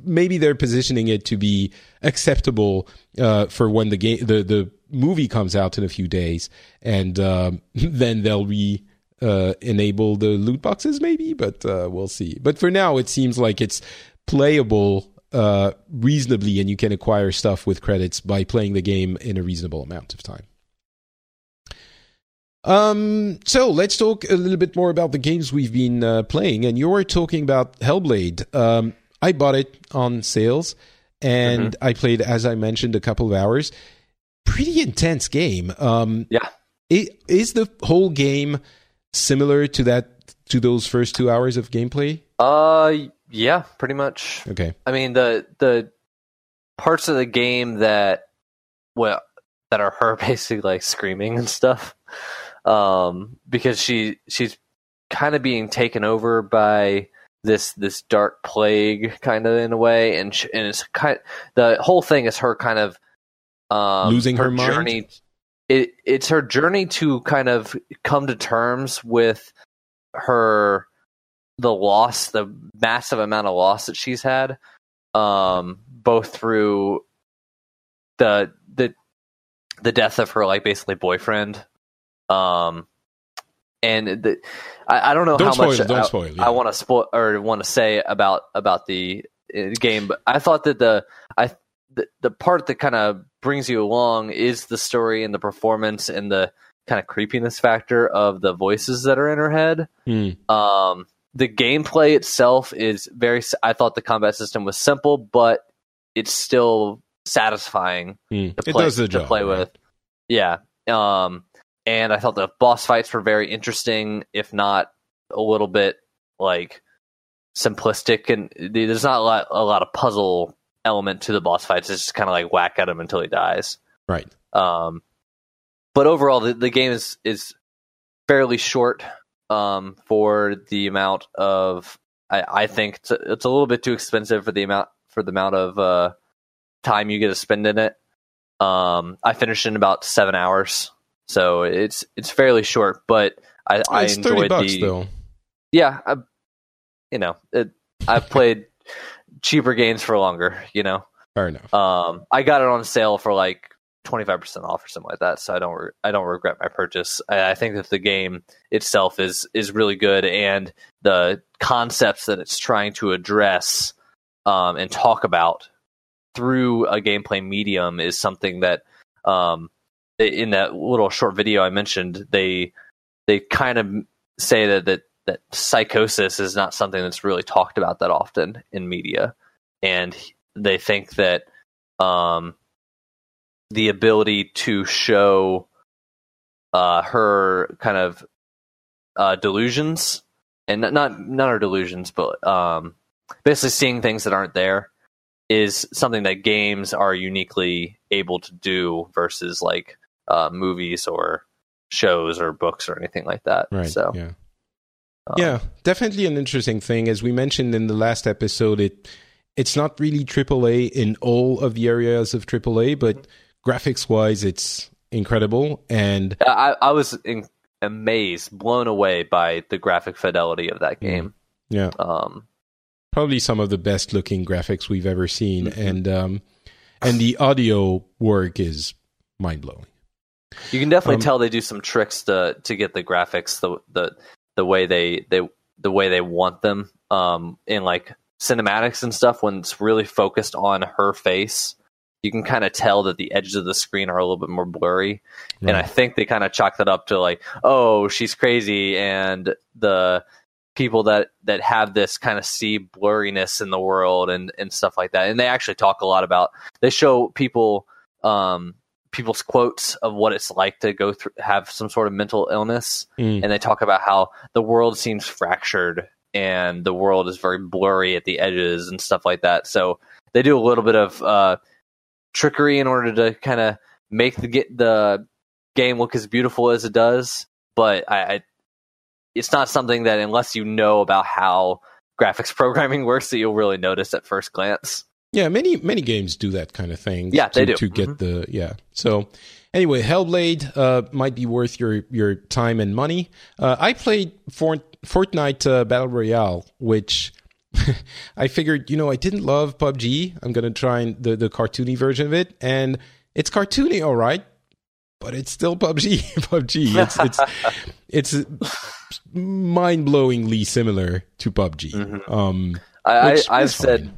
maybe they're positioning it to be acceptable for when the movie comes out in a few days, and then they'll be. Enable the loot boxes maybe, but we'll see. But for now, it seems like it's playable reasonably, and you can acquire stuff with credits by playing the game in a reasonable amount of time. So let's talk a little bit more about the games we've been playing, and you were talking about Hellblade. I bought it on sales, and I played, as I mentioned, a couple of hours. Pretty intense game. It is the whole game... similar to those first 2 hours of gameplay? Yeah, pretty much. Okay. I mean, the parts of the game that are her basically like screaming and stuff, because she's kind of being taken over by this dark plague kind of in a way, and it's kind of, the whole thing is her kind of losing her mind. It's her journey to kind of come to terms with the loss, the massive amount of loss that she's had, both through the death of her like basically boyfriend, and I don't know how much I want to spoil or want to say about the game, but I thought that the part that kind of brings you along is the story and the performance and the kind of creepiness factor of the voices that are in her head. The gameplay itself is I thought the combat system was simple, but it's still satisfying to play with. Yeah. And I thought the boss fights were very interesting, if not a little bit like simplistic, and there's not a lot of puzzle element to the boss fights. It's just kind of like whack at him until he dies, right? But overall the game is fairly short for the amount of, I think it's a little bit too expensive for the amount of time you get to spend in it. I finished in about 7 hours, so it's fairly short, but I enjoyed $30 though. Yeah, I've played cheaper games for longer, Fair enough. I got it on sale for like 25% off or something like that, so I don't regret my purchase. I think that the game itself is really good, and the concepts that it's trying to address and talk about through a gameplay medium is something that in that little short video I mentioned, they kind of say that that psychosis is not something that's really talked about that often in media. And they think that the ability to show her kind of delusions, and not her delusions, but basically seeing things that aren't there, is something that games are uniquely able to do versus like movies or shows or books or anything like that. Right, so yeah. Yeah, definitely an interesting thing. As we mentioned in the last episode, it's not really AAA in all of the areas of AAA, but graphics-wise, it's incredible. And I was amazed, blown away by the graphic fidelity of that game. Yeah. Probably some of the best-looking graphics we've ever seen. Mm-hmm. And the audio work is mind-blowing. You can definitely tell they do some tricks to get the graphics the way they want them in like cinematics and stuff. When it's really focused on her face, you can kind of tell that the edges of the screen are a little bit more blurry. Yeah. And I think they kind of chalk that up to like, oh, she's crazy, and the people that have this kind of see blurriness in the world and stuff like that. And they actually talk a lot about, they show people people's quotes of what it's like to go through, have some sort of mental illness. And they talk about how the world seems fractured and the world is very blurry at the edges and stuff like that. So they do a little bit of trickery in order to kind of make the game look as beautiful as it does. But it's not something that, unless you know about how graphics programming works, that you'll really notice at first glance. Yeah, many games do that kind of thing. Yeah, they do. To get the, yeah. So anyway, Hellblade might be worth your time and money. I played Fortnite Battle Royale, which I figured, I didn't love PUBG. I'm going to try the cartoony version of it. And it's cartoony, all right, but it's still PUBG. It's mind-blowingly similar to PUBG. Mm-hmm.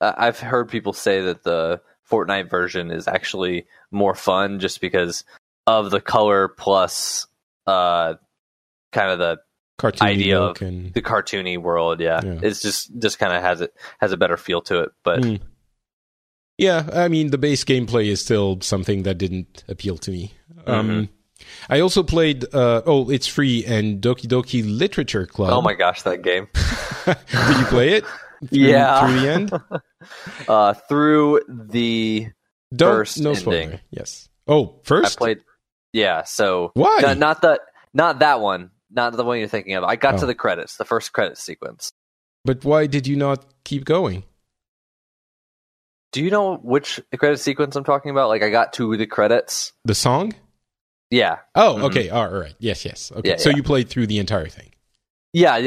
I've heard people say that the Fortnite version is actually more fun just because of the color plus kind of the cartoony idea of the cartoony world. Yeah. It's just kind of has a better feel to it. But yeah, I mean, the base gameplay is still something that didn't appeal to me. Mm-hmm. I also played, it's free, and Doki Doki Literature Club. Oh my gosh, that game. Did you play it? Through the end? Through the first ending. Spoiler. Yes. Oh, first? I played... Yeah, so... Why? Not that one. Not the one you're thinking of. I got to the credits, the first credit sequence. But why did you not keep going? Do you know which credit sequence I'm talking about? Like, I got to the credits. The song? Yeah. Oh, mm-hmm. Okay. All right. Yes. Okay. Yeah, so you played through the entire thing. Yeah.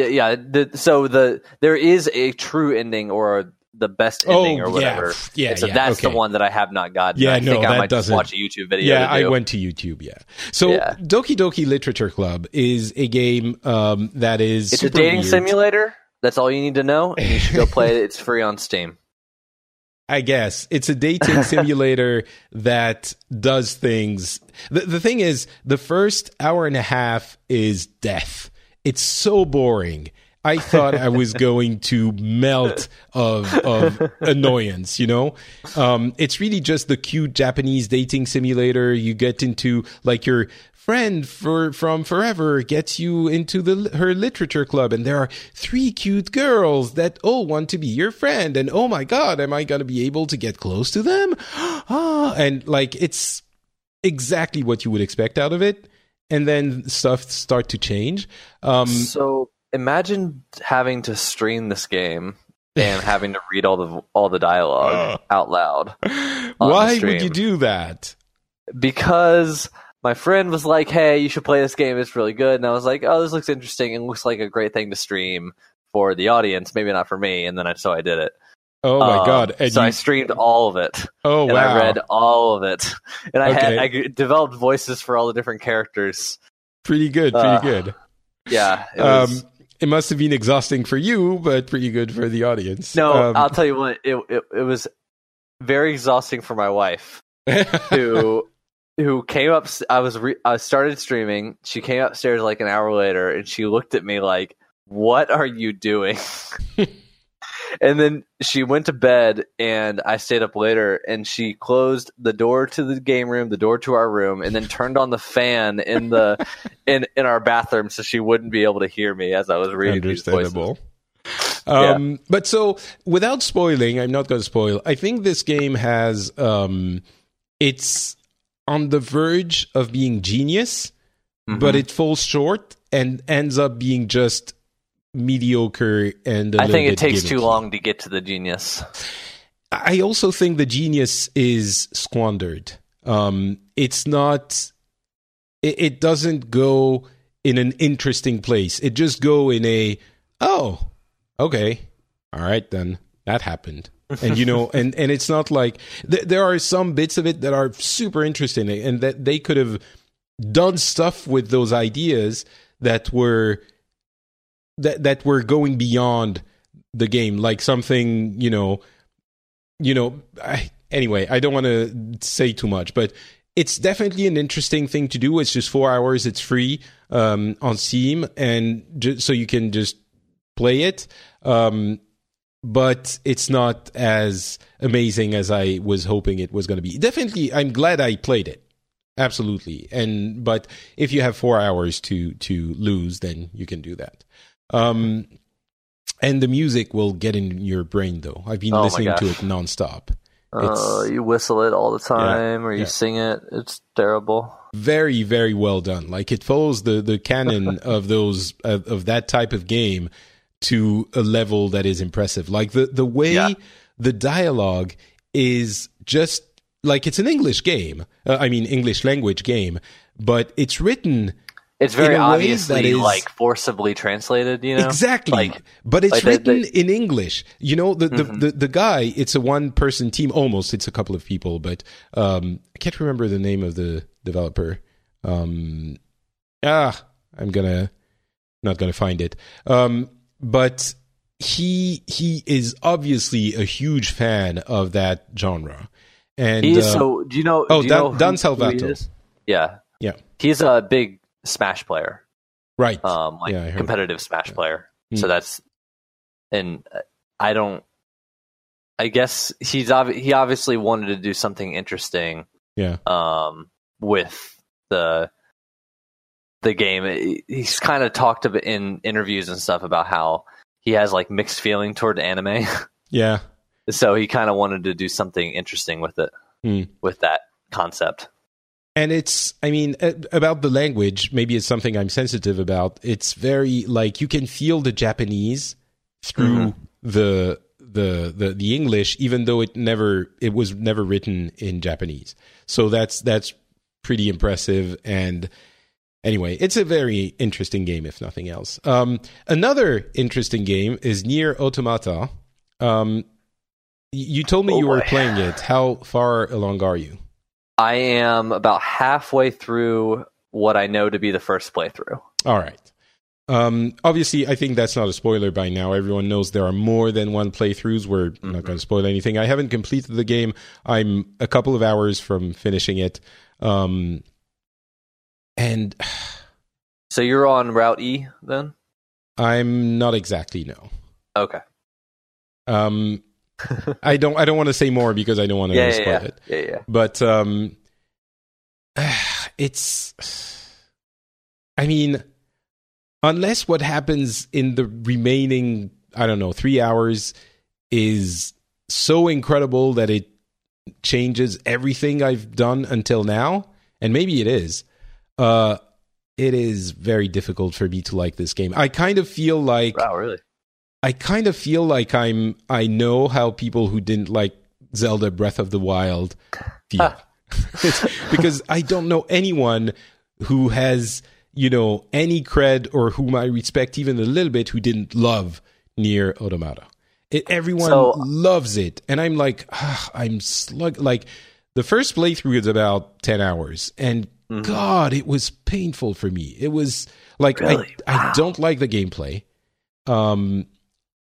There is a true ending or the best ending or whatever. Yeah, so that's the one that I have not gotten. Yeah, I might just watch a YouTube video. Yeah, I went to YouTube. Yeah. So Doki Doki Literature Club is a game that is. It's super a dating simulator. That's all you need to know, and you should go play it. It's free on Steam. I guess it's a dating simulator that does things. The thing is, the first hour and a half is death. It's so boring. I thought I was going to melt of annoyance, It's really just the cute Japanese dating simulator. You get into, like, your friend from forever gets you into her literature club, and there are three cute girls that all want to be your friend, and oh my God, am I going to be able to get close to them? And, like, it's exactly what you would expect out of it. And then stuff start to change. So imagine having to stream this game and having to read all the dialogue out loud. Why would you do that? Because my friend was like, "Hey, you should play this game. It's really good." And I was like, "Oh, this looks interesting. It looks like a great thing to stream for the audience. Maybe not for me." And then so I did it. Oh my God! And I streamed all of it. Oh wow! And I read all of it, and I developed voices for all the different characters. Pretty good. Yeah. It must have been exhausting for you, but pretty good for the audience. No, I'll tell you what. It was very exhausting for my wife, who came up. I started streaming. She came upstairs like an hour later, and she looked at me like, what are you doing? And then she went to bed, and I stayed up later, and she closed the door to the game room, the door to our room, and then turned on the fan in the in our bathroom so she wouldn't be able to hear me as I was reading these voices. Yeah. But so, without spoiling, I'm not going to spoil, I think this game has, it's on the verge of being genius, but it falls short and ends up being just mediocre and I think it takes too long to get to the genius. I also think the genius is squandered. It's not... It doesn't go in an interesting place. It just go in a, oh, okay, all right, then that happened. And, you know, and it's not like... there are some bits of it that are super interesting and that they could have done stuff with those ideas that were... that we're going beyond the game, like something, you know, anyway, I don't want to say too much, but it's definitely an interesting thing to do. It's just 4 hours. It's free on Steam. And so you can just play it. But it's not as amazing as I was hoping it was going to be. Definitely. I'm glad I played it. Absolutely. But if you have 4 hours to lose, then you can do that. And the music will get in your brain, though. I've been listening to it nonstop. You whistle it all the time, or you sing it. It's terrible. Very, very well done. Like, it follows the canon of those of that type of game to a level that is impressive. Like the way the dialogue is just like it's an English game. I mean, English language game, but it's written. It's very obviously like forcibly translated, you know? Exactly. Like, but it's like written in English. You know, the guy, it's a one-person team almost. It's a couple of people, but I can't remember the name of the developer. I'm not going to find it. But he is obviously a huge fan of that genre. And he is so, do you know... Oh, Dan Salvato. Yeah. Yeah. He's a big Smash player, right? Competitive that. Smash player. So that's, and I don't. I guess he obviously wanted to do something interesting. Yeah. With the game, he's kind of talked about in interviews and stuff about how he has like mixed feeling toward anime. Yeah. So he kind of wanted to do something interesting with it, with that concept. And it's, I mean, about the language, maybe it's something I'm sensitive about. It's very, like, you can feel the Japanese through the English, even though it was never written in Japanese. So that's pretty impressive. And anyway, it's a very interesting game, if nothing else. Another interesting game is Nier Automata. You told me you were playing it. How far along are you? I am about halfway through what I know to be the first playthrough. All right. Obviously, I think that's not a spoiler by now. Everyone knows there are more than one playthroughs. We're not going to spoil anything. I haven't completed the game. I'm a couple of hours from finishing it. And so you're on Route E then? I'm not exactly, no. Okay. I don't want to say more because I don't want to spoil it. Yeah. But it's, I mean, unless what happens in the remaining, I don't know, 3 hours is so incredible that it changes everything I've done until now, and maybe it is very difficult for me to like this game. I kind of feel like... Wow, really? I kind of feel like I know how people who didn't like Zelda Breath of the Wild feel. Because I don't know anyone who has, any cred or whom I respect even a little bit who didn't love Nier Automata. Everyone loves it. And I'm like, the first playthrough is about 10 hours. And God, it was painful for me. It was like, really? I don't like the gameplay.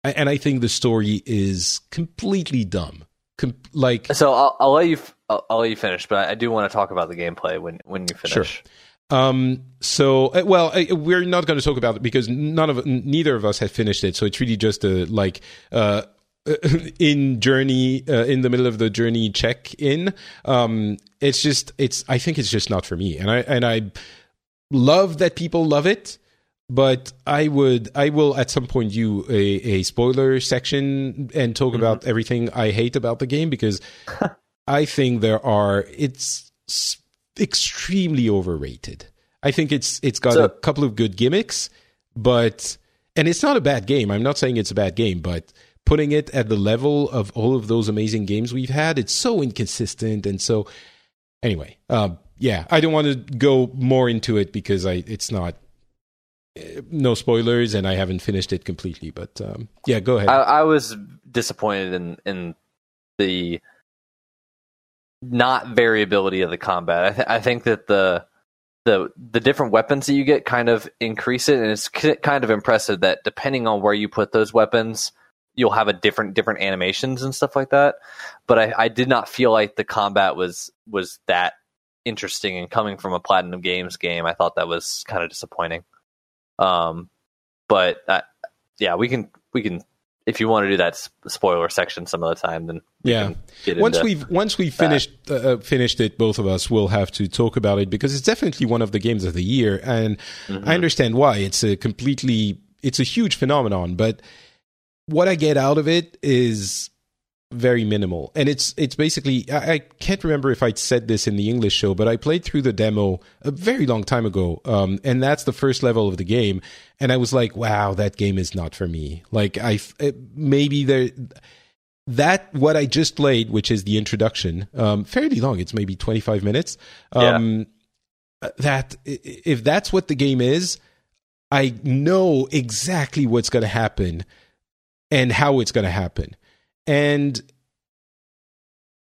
And I think the story is completely dumb. I'll let you finish, but I do want to talk about the gameplay when you finish. Sure. We're not going to talk about it because neither of us have finished it. So it's really just in the middle of the journey check-in. I think it's just not for me. And I love that people love it, but I will at some point do a spoiler section and talk about everything I hate about the game, because I think it's extremely overrated. I think it's got a couple of good gimmicks, and it's not a bad game. I'm not saying it's a bad game, but putting it at the level of all of those amazing games we've had, it's so inconsistent. And so anyway, I don't want to go more into it because no spoilers and I haven't finished it completely, but go ahead. I was disappointed in the not variability of the combat. I think that the different weapons that you get kind of increase it, and it's kind of impressive that depending on where you put those weapons, you'll have a different animations and stuff like that. But I did not feel like the combat was that interesting, and coming from a Platinum Games game, I thought that was kind of disappointing. We can if you want to do that spoiler section some of the time, then once we've finished it, both of us will have to talk about it because it's definitely one of the games of the year, and I understand why. It's a huge phenomenon, but what I get out of it is very minimal. And it's basically, I can't remember if I said this in the English show, but I played through the demo a very long time ago. And that's the first level of the game. And I was like, wow, that game is not for me. Like what I just played, which is the introduction, fairly long, it's maybe 25 minutes. That if that's what the game is, I know exactly what's going to happen and how it's going to happen. And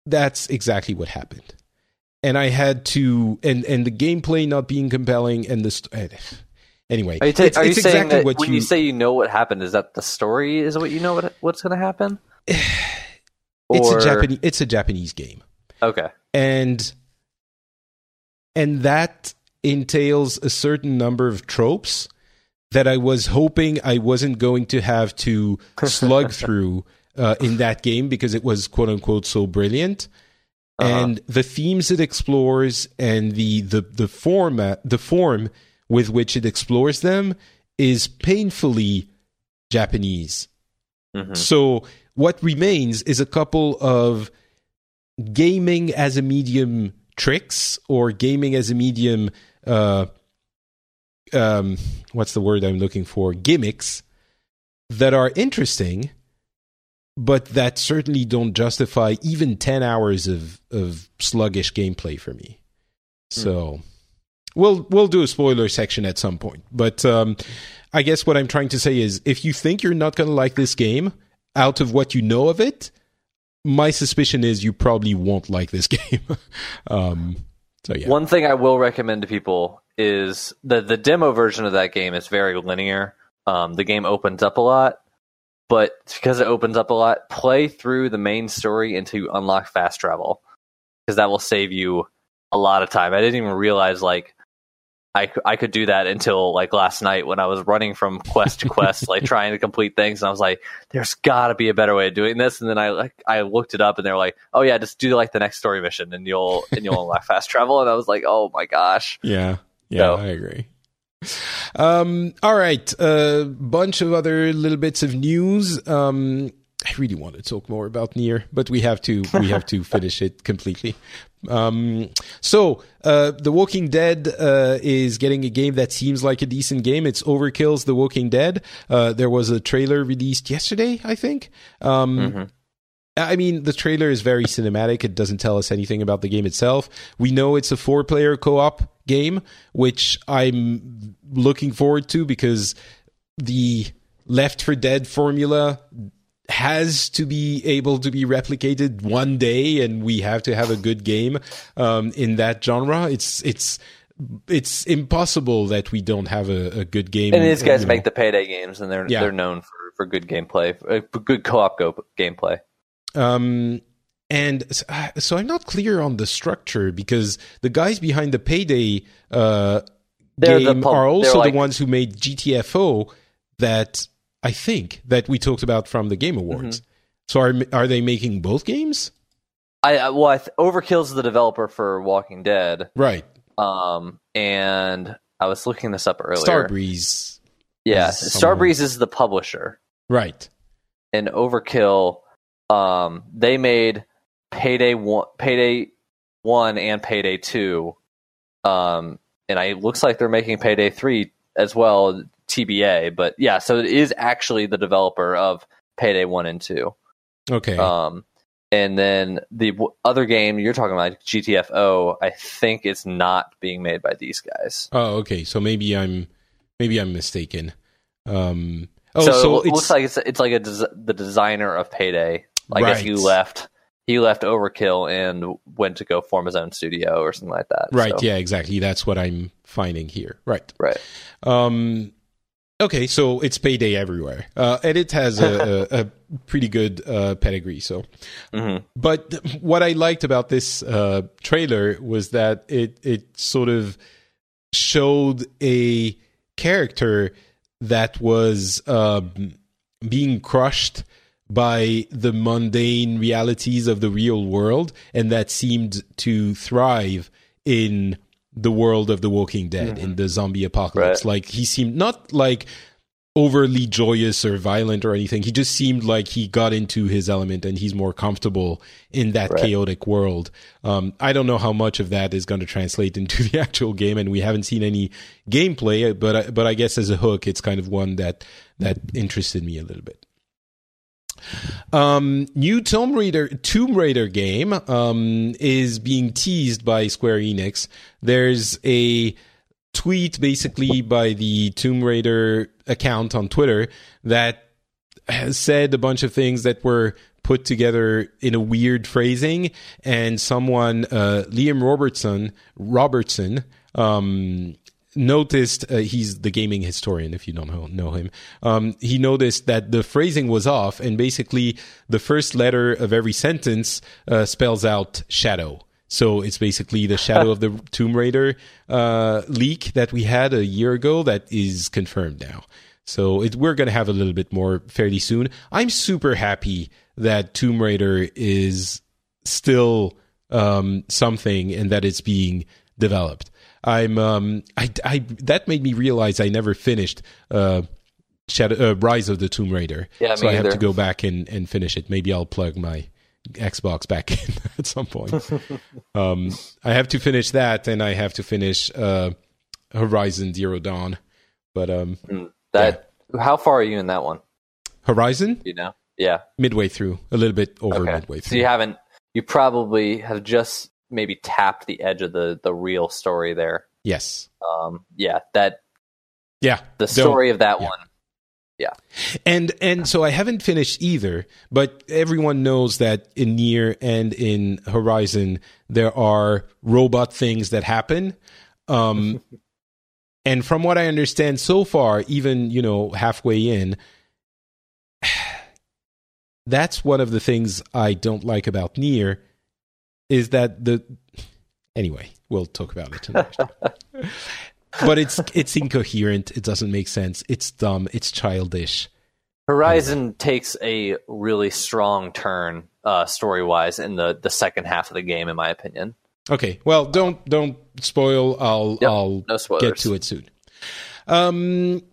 that's exactly what happened. And I had to... And the gameplay not being compelling and the... Anyway, are you saying exactly that what when you say you know what happened, is that the story is what you know what's going to happen? It's a Japanese game. Okay. And that entails a certain number of tropes that I was hoping I wasn't going to have to slug through in that game because it was quote unquote so brilliant. And the themes it explores and the form with which it explores them is painfully Japanese. So what remains is a couple of gaming as a medium tricks or gaming as a medium what's the word I'm looking for? Gimmicks that are interesting, but that certainly don't justify even 10 hours of sluggish gameplay for me. So we'll do a spoiler section at some point. But I guess what I'm trying to say is, if you think you're not going to like this game out of what you know of it, my suspicion is you probably won't like this game. One thing I will recommend to people is that the demo version of that game is very linear. The game opens up a lot, but because it opens up a lot, play through the main story until you unlock fast travel, because that will save you a lot of time. I didn't even realize I could do that until last night when I was running from quest to quest, trying to complete things, and I was like, "There's got to be a better way of doing this." And then I looked it up, and they were like, "Oh yeah, just do the next story mission, and you'll unlock fast travel." And I was like, "Oh my gosh!" Yeah, so. I agree. All right, bunch of other little bits of news. I really want to talk more about Nier, but we have to finish it completely. The Walking Dead is getting a game that seems like a decent game. It's Overkill's The Walking Dead. There was a trailer released yesterday, I think. I mean, the trailer is very cinematic. It doesn't tell us anything about the game itself. We know it's a 4-player co-op game, which I'm looking forward to because the Left 4 Dead formula has to be able to be replicated one day, and we have to have a good game in that genre. It's impossible that we don't have a good game. And these guys make the Payday games, and they're known for good gameplay, for good co-op gameplay. So I'm not clear on the structure, because the guys behind the Payday game are also the ones who made GTFO that I think that we talked about from the Game Awards. Mm-hmm. So are they making both games? Overkill's the developer for Walking Dead, right? And I was looking this up earlier. Starbreeze, yeah, Starbreeze is the publisher, right? And Overkill, they made Payday 1 and Payday 2, and it looks like they're making Payday 3 as well, TBA. But yeah, so it is actually the developer of Payday 1 and 2. Okay. And then the other game you're talking about, GTFO, I think it's not being made by these guys. Oh, okay. So maybe I'm mistaken. So it looks like it's like the designer of Payday. I guess he left Overkill and went to go form his own studio or something like that. Right. So. Yeah, exactly. That's what I'm finding here. Right. Right. Okay, so it's Payday everywhere. And it has a pretty good pedigree. So, mm-hmm. But what I liked about this trailer was that it sort of showed a character that was being crushed by the mundane realities of the real world, and that seemed to thrive in the world of The Walking Dead, mm-hmm. in the zombie apocalypse. Right. Like, he seemed not like overly joyous or violent or anything. He just seemed like he got into his element and he's more comfortable in that chaotic world. I don't know how much of that is going to translate into the actual game, and we haven't seen any gameplay, but I guess as a hook, it's kind of one that interested me a little bit. New Tomb Raider game is being teased by Square Enix. There's a tweet basically by the Tomb Raider account on Twitter that has said a bunch of things that were put together in a weird phrasing, and someone, Liam Robertson, noticed, he's the gaming historian, if you don't know him, he noticed that the phrasing was off, and basically the first letter of every sentence spells out shadow. So it's basically the shadow of the Tomb Raider leak that we had a year ago that is confirmed now. So we're going to have a little bit more fairly soon. I'm super happy that Tomb Raider is still something and that it's being developed. I that made me realize I never finished Rise of the Tomb Raider. Yeah, so I have to go back and finish it. Maybe I'll plug my Xbox back in at some point. I have to finish that, and I have to finish Horizon Zero Dawn. But how far are you in that one? Horizon? Midway through, a little bit over midway through. So you probably have just maybe tap the edge of the real story there. Yes. The story of that one. Yeah. And so I haven't finished either, but everyone knows that in Nier and in Horizon, there are robot things that happen. And from what I understand so far, even, halfway in, that's one of the things I don't like about Nier. Is that anyway, we'll talk about it tonight. But it's incoherent, it doesn't make sense, it's dumb, it's childish. Horizon takes a really strong turn story-wise in the second half of the game, in my opinion. Okay, well, don't spoil, I'll get to it soon.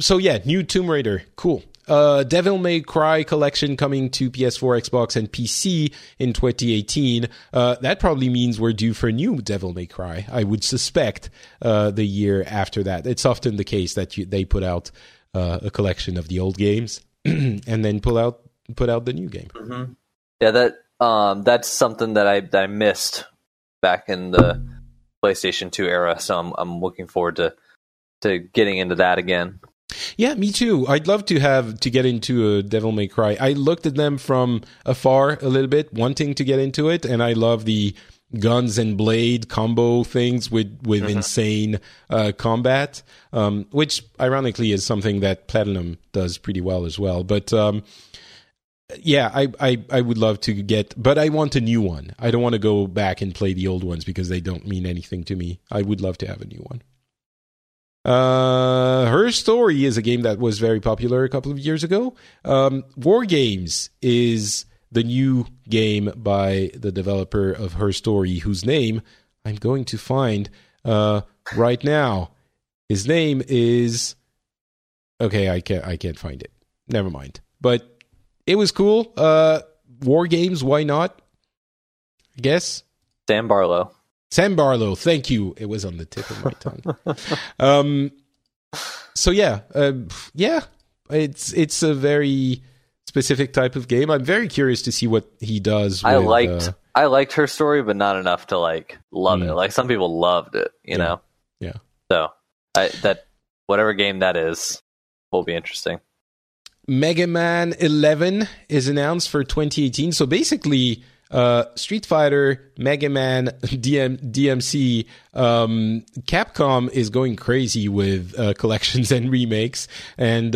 So yeah, new Tomb Raider, cool. Devil May Cry collection coming to PS4, Xbox, and PC in 2018. That probably means we're due for a new Devil May Cry, I would suspect, the year after that. It's often the case that they put out a collection of the old games and then put out the new game. Mm-hmm. Yeah, that's something that I missed back in the PlayStation 2 era, so I'm looking forward to getting into that again. Yeah, me too. I'd love to get into a Devil May Cry. I looked at them from afar a little bit, wanting to get into it, and I love the guns and blade combo things with mm-hmm. insane combat, which ironically is something that Platinum does pretty well as well. But I would love to but I want a new one. I don't want to go back and play the old ones because they don't mean anything to me. I would love to have a new one. Her Story is a game that was very popular a couple of years ago. War Games is the new game by the developer of Her Story, whose name I'm going to find right now. His name is... okay, I can't find it. Never mind. But it was cool. War Games, why not? I guess. Sam Barlow, thank you. It was on the tip of my tongue. So yeah, it's a very specific type of game. I'm very curious to see what he does. I liked Her Story, but not enough to love it. Like some people loved it, you know. Yeah. So whatever game that is will be interesting. Mega Man 11 is announced for 2018. So basically. Street Fighter, Mega Man, DMC, Capcom is going crazy with collections and remakes and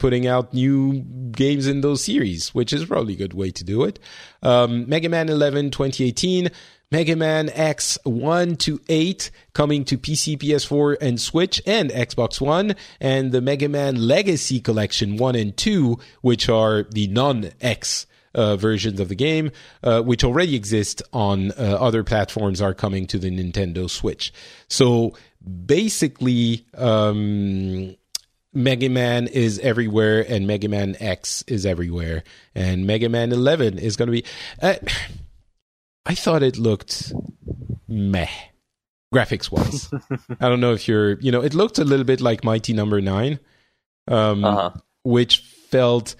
putting out new games in those series, which is probably a good way to do it. Mega Man 11 2018, Mega Man X 1-8 coming to PC, PS4, and Switch and Xbox One, and the Mega Man Legacy Collection 1 and 2, which are the non-X versions of the game, which already exist on other platforms, are coming to the Nintendo Switch. So basically, Mega Man is everywhere, and Mega Man X is everywhere, and Mega Man 11 is going to be... I thought it looked meh, graphics-wise. I don't know if you're... you know, it looked a little bit like Mighty Number 9, which... felt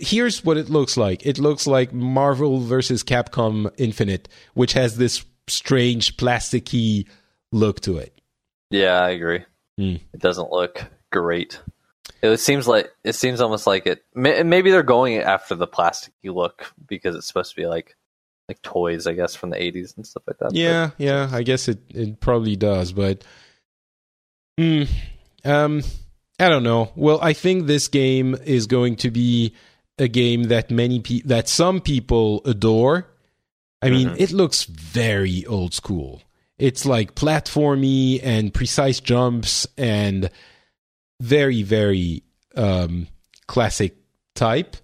here's what it looks like. It looks like Marvel versus Capcom Infinite, which has this strange plasticky look to it. Yeah, I agree. It doesn't look great. It seems almost like it. Maybe they're going after the plasticky look because it's supposed to be like toys, I guess, from the 80s and stuff like that. Yeah, but, yeah. I guess it probably does, but I don't know. Well, I think this game is going to be a game that some people adore. I mean, it looks very old school. It's like platformy and precise jumps and very, very classic type,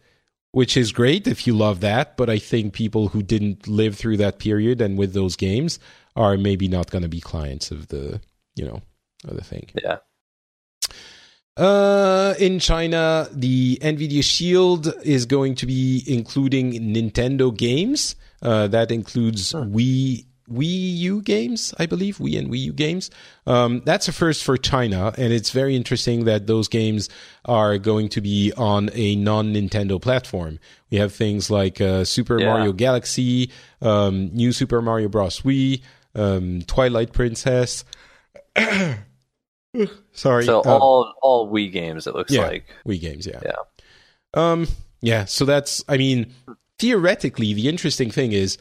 which is great if you love that. But I think people who didn't live through that period and with those games are maybe not going to be clients of the, of the thing. Yeah. In China, the NVIDIA Shield is going to be including Nintendo games. That includes Wii U games, I believe, Wii and Wii U games. That's a first for China, and it's very interesting that those games are going to be on a non-Nintendo platform. We have things like Super Mario Galaxy, New Super Mario Bros. Wii, Twilight Princess... Sorry. So all Wii games, it looks like. Wii games, yeah. Yeah. So that's, I mean, theoretically, the interesting thing is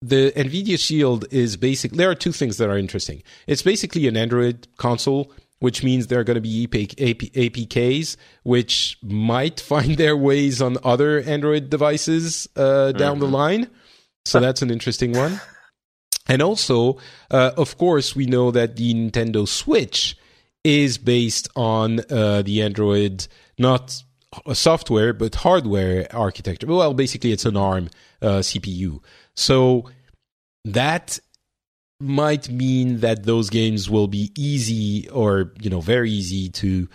the NVIDIA Shield is basically, there are two things that are interesting. It's basically an Android console, which means there are going to be APKs, which might find their ways on other Android devices down the line. So that's an interesting one. And also, of course, we know that the Nintendo Switch is based on the Android, not software, but hardware architecture. Well, basically, it's an ARM CPU. So that might mean that those games will be easy or, very easy to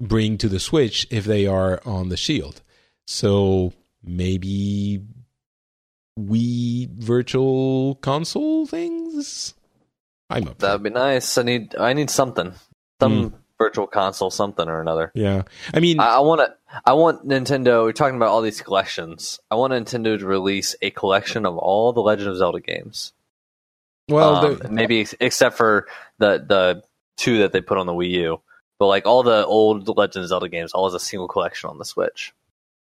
bring to the Switch if they are on the Shield. So maybe Wii Virtual Console things? I'm up. That'd be nice. I need something, some virtual console, something or another. Yeah, I mean, I want Nintendo. We're talking about all these collections. I want Nintendo to release a collection of all the Legend of Zelda games. Well, maybe except for the two that they put on the Wii U, but like all the old Legend of Zelda games, all as a single collection on the Switch.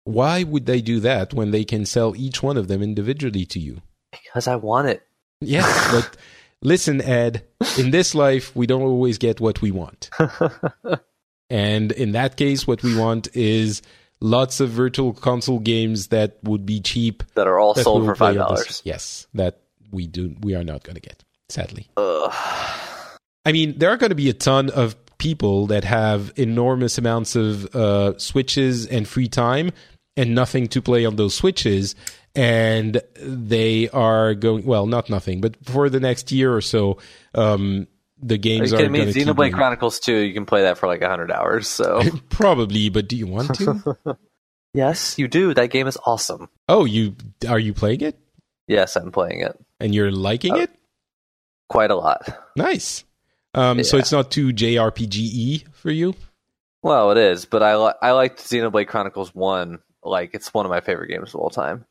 Why would they do that when they can sell each one of them individually to you? Because I want it. Yes, but. Listen, Ed, in this life, we don't always get what we want. And in that case, what we want is lots of virtual console games that would be cheap. That are all sold for $5. Yes, that we are not going to get, sadly. Ugh. I mean, there are going to be a ton of people that have enormous amounts of Switches and free time and nothing to play on those Switches. And they are going, well, not nothing, but for the next year or so, the games are going to keep... Xenoblade Chronicles 2, you can play that for like 100 hours, so... Probably, but do you want to? Yes, you do. That game is awesome. Oh, are you playing it? Yes, I'm playing it. And you're liking it? Quite a lot. Nice. Yeah. So it's not too JRPG-y for you? Well, it is, but I liked Xenoblade Chronicles 1. Like, it's one of my favorite games of all time.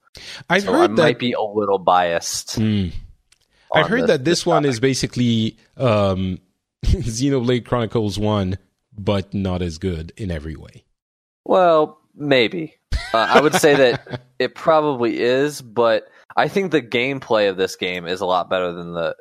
I might be a little biased. I heard that this one is basically Xenoblade Chronicles 1, but not as good in every way. Well, maybe. I would say that it probably is, but I think the gameplay of this game is a lot better than the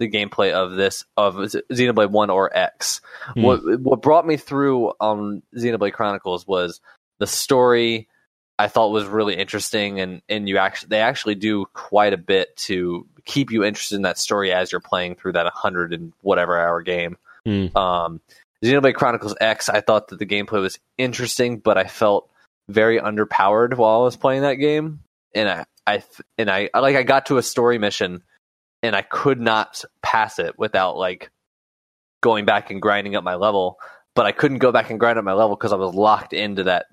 gameplay of Xenoblade 1 or X. What brought me through on Xenoblade Chronicles was the story. I thought was really interesting, and they actually do quite a bit to keep you interested in that story as you're playing through that 100 and whatever hour game. Xenoblade Chronicles X, I thought that the gameplay was interesting, but I felt very underpowered while I was playing that game, and I got to a story mission and I could not pass it without like going back and grinding up my level, but I couldn't go back and grind up my level because I was locked into that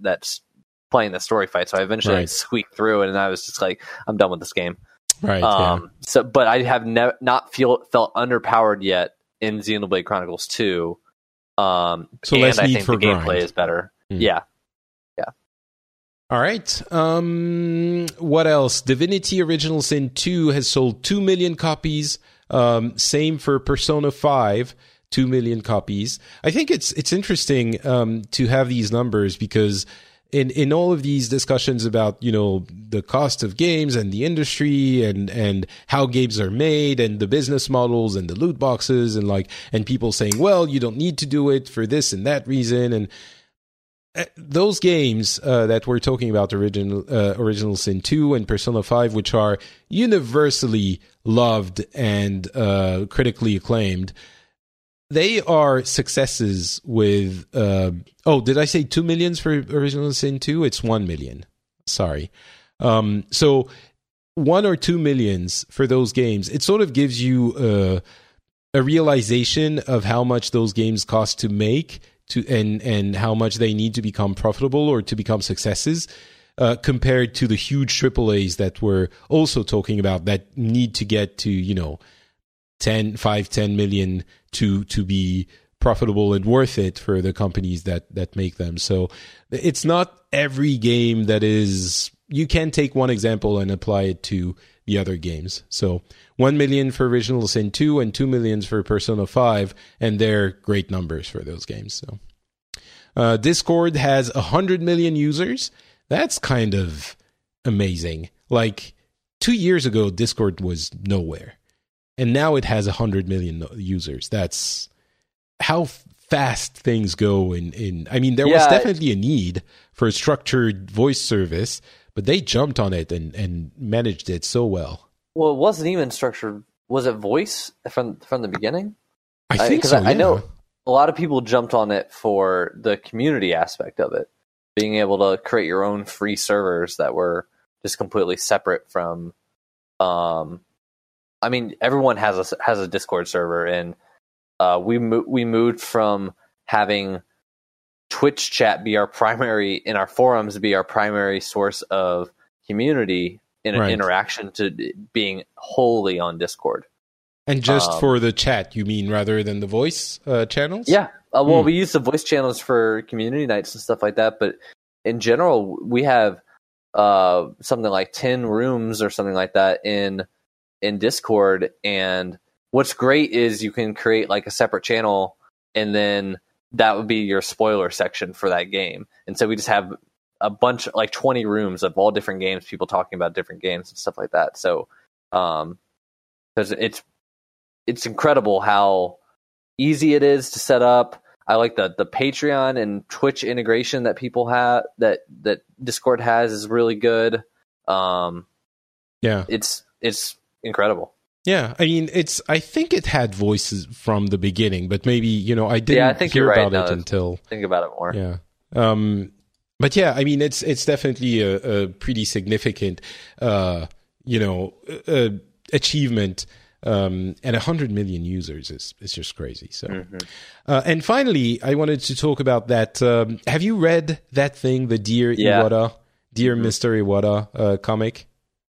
playing the story fight. So I eventually squeaked through it, and I was just like, I'm done with this game. Right. Yeah. So, but I have not felt underpowered yet in Xenoblade Chronicles 2. So and I think the gameplay is better. Yeah. Yeah. All right. What else? Divinity Original Sin 2 has sold 2 million copies. Same for Persona 5, 2 million copies. I think it's interesting to have these numbers because in all of these discussions about, you know, the cost of games and the industry and how games are made and the business models and the loot boxes and people saying, well, you don't need to do it for this and that reason. And those games that we're talking about, Original Sin 2 and Persona 5, which are universally loved and critically acclaimed, they are successes with... did I say 2 million for Original Sin 2? It's 1 million. Sorry. So 1 or 2 million for those games. It sort of gives you a realization of how much those games cost to make and how much they need to become profitable or to become successes compared to the huge AAAs that we're also talking about that need to get to, you know... 10 million to be profitable and worth it for the companies that make them. So it's not every game that is... You can take one example and apply it to the other games. So 1 million for Original Sin 2 and 2 million for Persona 5, and they're great numbers for those games. So Discord has 100 million users. That's kind of amazing. Like 2 years ago, Discord was nowhere. And now it has 100 million users. That's how fast things go. There was definitely a need for a structured voice service, but they jumped on it and managed it so well. Well, it wasn't even structured. Was it voice from the beginning? I think so, yeah. I know a lot of people jumped on it for the community aspect of it, being able to create your own free servers that were just completely separate from... everyone has a Discord server, and we moved from having Twitch chat be our primary, in our forums be our primary source of community and interaction to being wholly on Discord. And just for the chat, you mean, rather than the voice channels? Yeah. We use the voice channels for community nights and stuff like that, but in general, we have something like 10 rooms or something like that in Discord, and what's great is you can create like a separate channel, and then that would be your spoiler section for that game. And so we just have a bunch, like 20 rooms of all different games, people talking about different games and stuff like that. So because it's incredible how easy it is to set up. I like the Patreon and Twitch integration that people have, that Discord has, is really good. It's incredible. Yeah, I mean, it's. I think it had voices from the beginning, but maybe, you know, I didn't hear about it until... Think about it more. Yeah. But yeah, I mean, it's definitely a pretty significant, achievement. And 100 million users is just crazy. So, and finally, I wanted to talk about that. Have you read that thing, the Dear Iwata, Dear Mr. Iwata comic?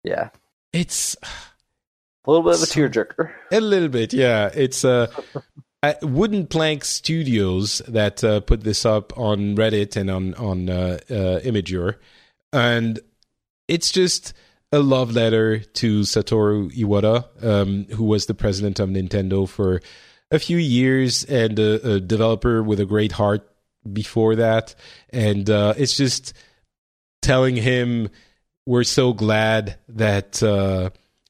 Yeah. It's... a little bit of a tearjerker. A little bit, yeah. It's Wooden Plank Studios that put this up on Reddit and on Imgur. And it's just a love letter to Satoru Iwata, who was the president of Nintendo for a few years and a developer with a great heart before that. And it's just telling him, we're so glad that...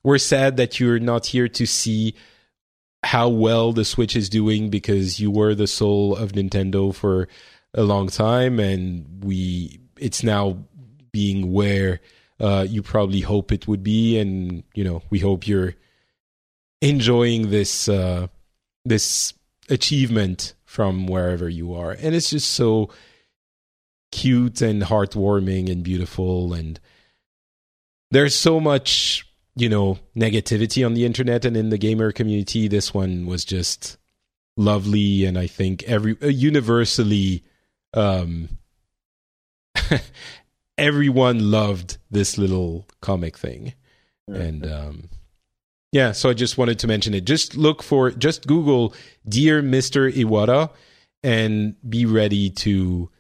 we're sad that you're not here to see how well the Switch is doing, because you were the soul of Nintendo for a long time, and it's now being where you probably hope it would be, and you know, we hope you're enjoying this this achievement from wherever you are. And it's just so cute and heartwarming and beautiful, and there's so much... you know, negativity on the internet and in the gamer community. This one was just lovely, and I think universally, everyone loved this little comic thing. Mm-hmm. And yeah, so I just wanted to mention it. Just Google Dear Mr. Iwata and be ready to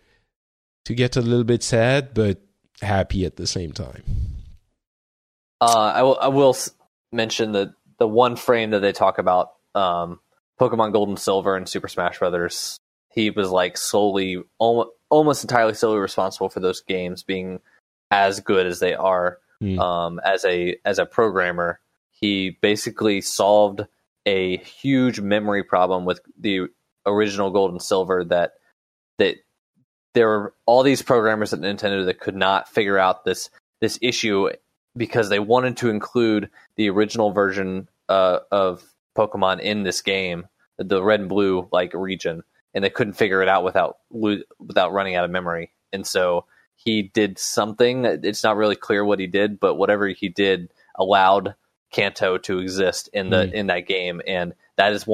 get a little bit sad, but happy at the same time. I will mention the one frame that they talk about, Pokemon Gold and Silver and Super Smash Brothers. He was like solely, almost entirely solely responsible for those games being as good as they are. As a programmer, he basically solved a huge memory problem with the original Gold and Silver that there were all these programmers at Nintendo that could not figure out this issue, because they wanted to include the original version of Pokemon in this game, the Red and Blue region, and they couldn't figure it out without running out of memory. And so he did something. It's not really clear what he did, but whatever he did allowed Kanto to exist in that game. And that is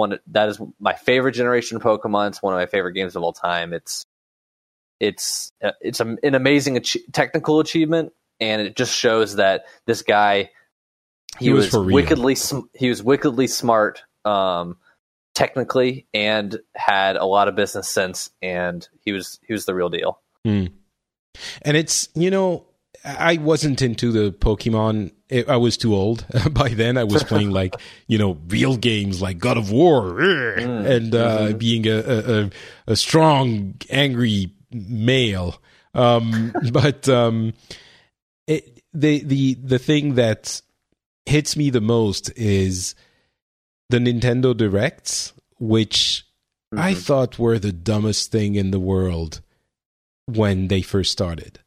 my favorite generation of Pokemon. It's one of my favorite games of all time. It's an amazing technical achievement. And it just shows that this guy, he was wickedly smart, technically, and had a lot of business sense, and he was the real deal. Mm. And it's, you know, I wasn't into the Pokemon. I was too old by then. I was playing real games like God of War, and being a strong, angry male. The thing that hits me the most is the Nintendo Directs, which I thought were the dumbest thing in the world when they first started.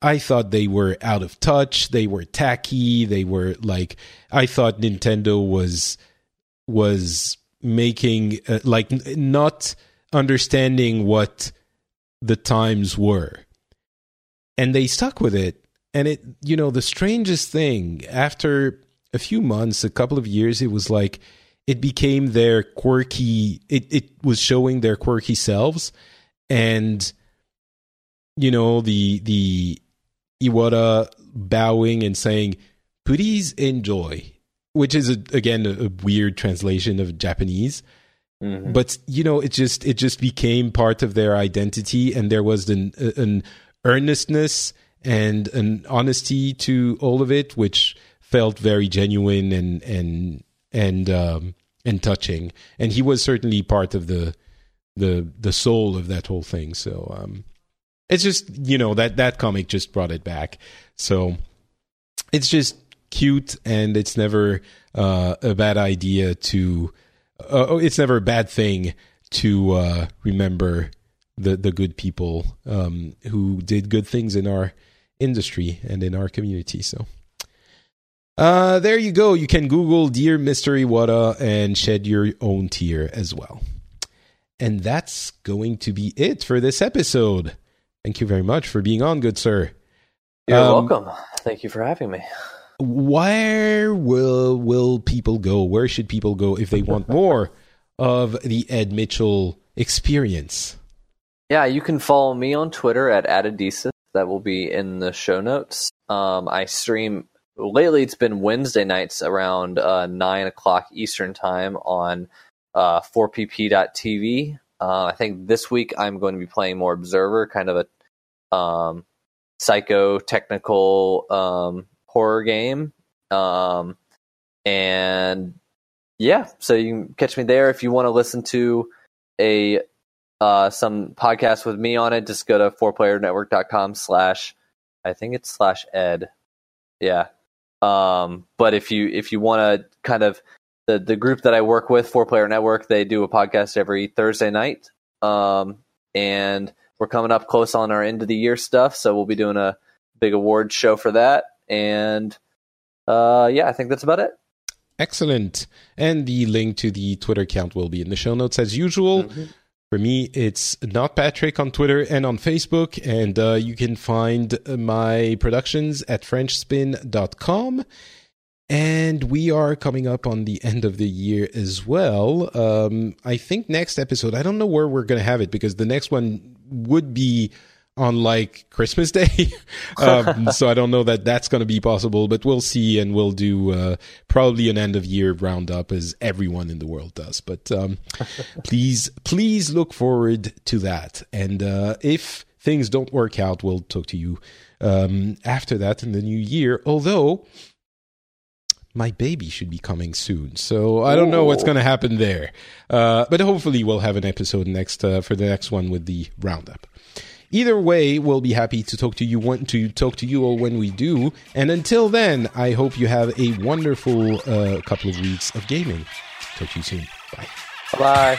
I thought they were out of touch, they were tacky, they were I thought Nintendo was making not understanding what the times were. And they stuck with it. And it, you know, the strangest thing, after a few months, a couple of years, it was like it became their quirky, it was showing their quirky selves. And, you know, the Iwata bowing and saying, "Please enjoy," which is, again, a weird translation of Japanese. Mm-hmm. But, you know, it just became part of their identity. And there was an earnestness and an honesty to all of it, which felt very genuine and touching. And he was certainly part of the soul of that whole thing. So it's just, you know, that comic just brought it back. So it's just cute, and it's never a bad idea to. It's never a bad thing to remember the good people who did good things in our industry and in our community. So There you go. You can Google Dear Mystery Wada and shed your own tear as well. And that's going to be it for this episode. Thank you very much for being on, good sir. You're welcome. Thank you for having me. Where will people go? Where should people go if they want more of the Ed Mitchell experience? Yeah, you can follow me on Twitter at Addadisa. That will be in the show notes. I stream, lately it's been Wednesday nights around 9 o'clock Eastern time on 4pp.tv. I think this week I'm going to be playing more Observer, kind of a psycho-technical horror game. And yeah, so you can catch me there. If you want to listen to some podcasts with me on it, just go to 4playernetwork.com / I think it's / Ed. Yeah. But if you want to kind of, the group that I work with, 4Player Network, they do a podcast every Thursday night. And we're coming up close on our end of the year stuff. So we'll be doing a big award show for that. And yeah, I think that's about it. Excellent. And the link to the Twitter account will be in the show notes as usual. Mm-hmm. For me, it's NotPatrick on Twitter and on Facebook. And you can find my productions at FrenchSpin.com. And we are coming up on the end of the year as well. I think next episode, I don't know where we're going to have it, because the next one would be on like Christmas Day. So I don't know that that's going to be possible, but we'll see. And we'll do probably an end of year roundup, as everyone in the world does. But please look forward to that. And if things don't work out, we'll talk to you after that in the new year. Although my baby should be coming soon, so I don't know what's going to happen there. But hopefully we'll have an episode next for the next one with the roundup. Either way, we'll be happy to talk to you all when we do. And until then, I hope you have a wonderful couple of weeks of gaming. Talk to you soon. Bye. Bye.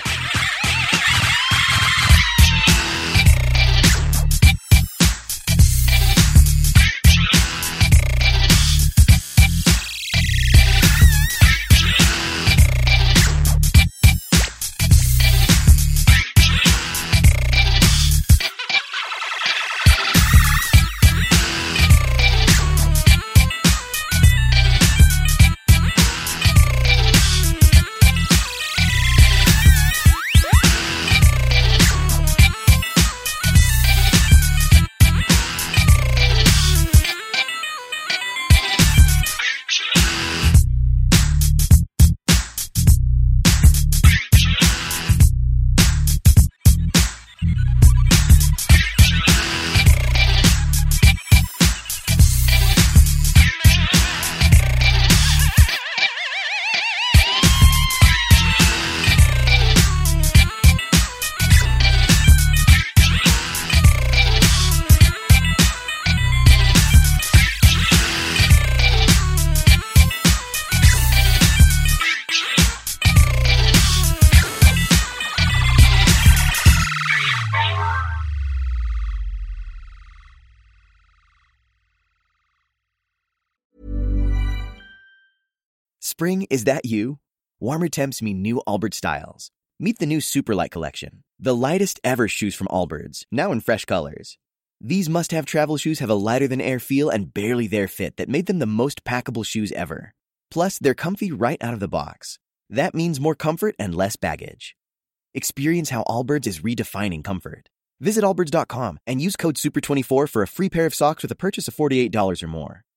Spring, is that you? Warmer temps mean new Allbirds styles. Meet the new Superlight Collection, the lightest ever shoes from Allbirds, now in fresh colors. These must-have travel shoes have a lighter-than-air feel and barely-there fit that made them the most packable shoes ever. Plus, they're comfy right out of the box. That means more comfort and less baggage. Experience how Allbirds is redefining comfort. Visit Allbirds.com and use code SUPER24 for a free pair of socks with a purchase of $48 or more.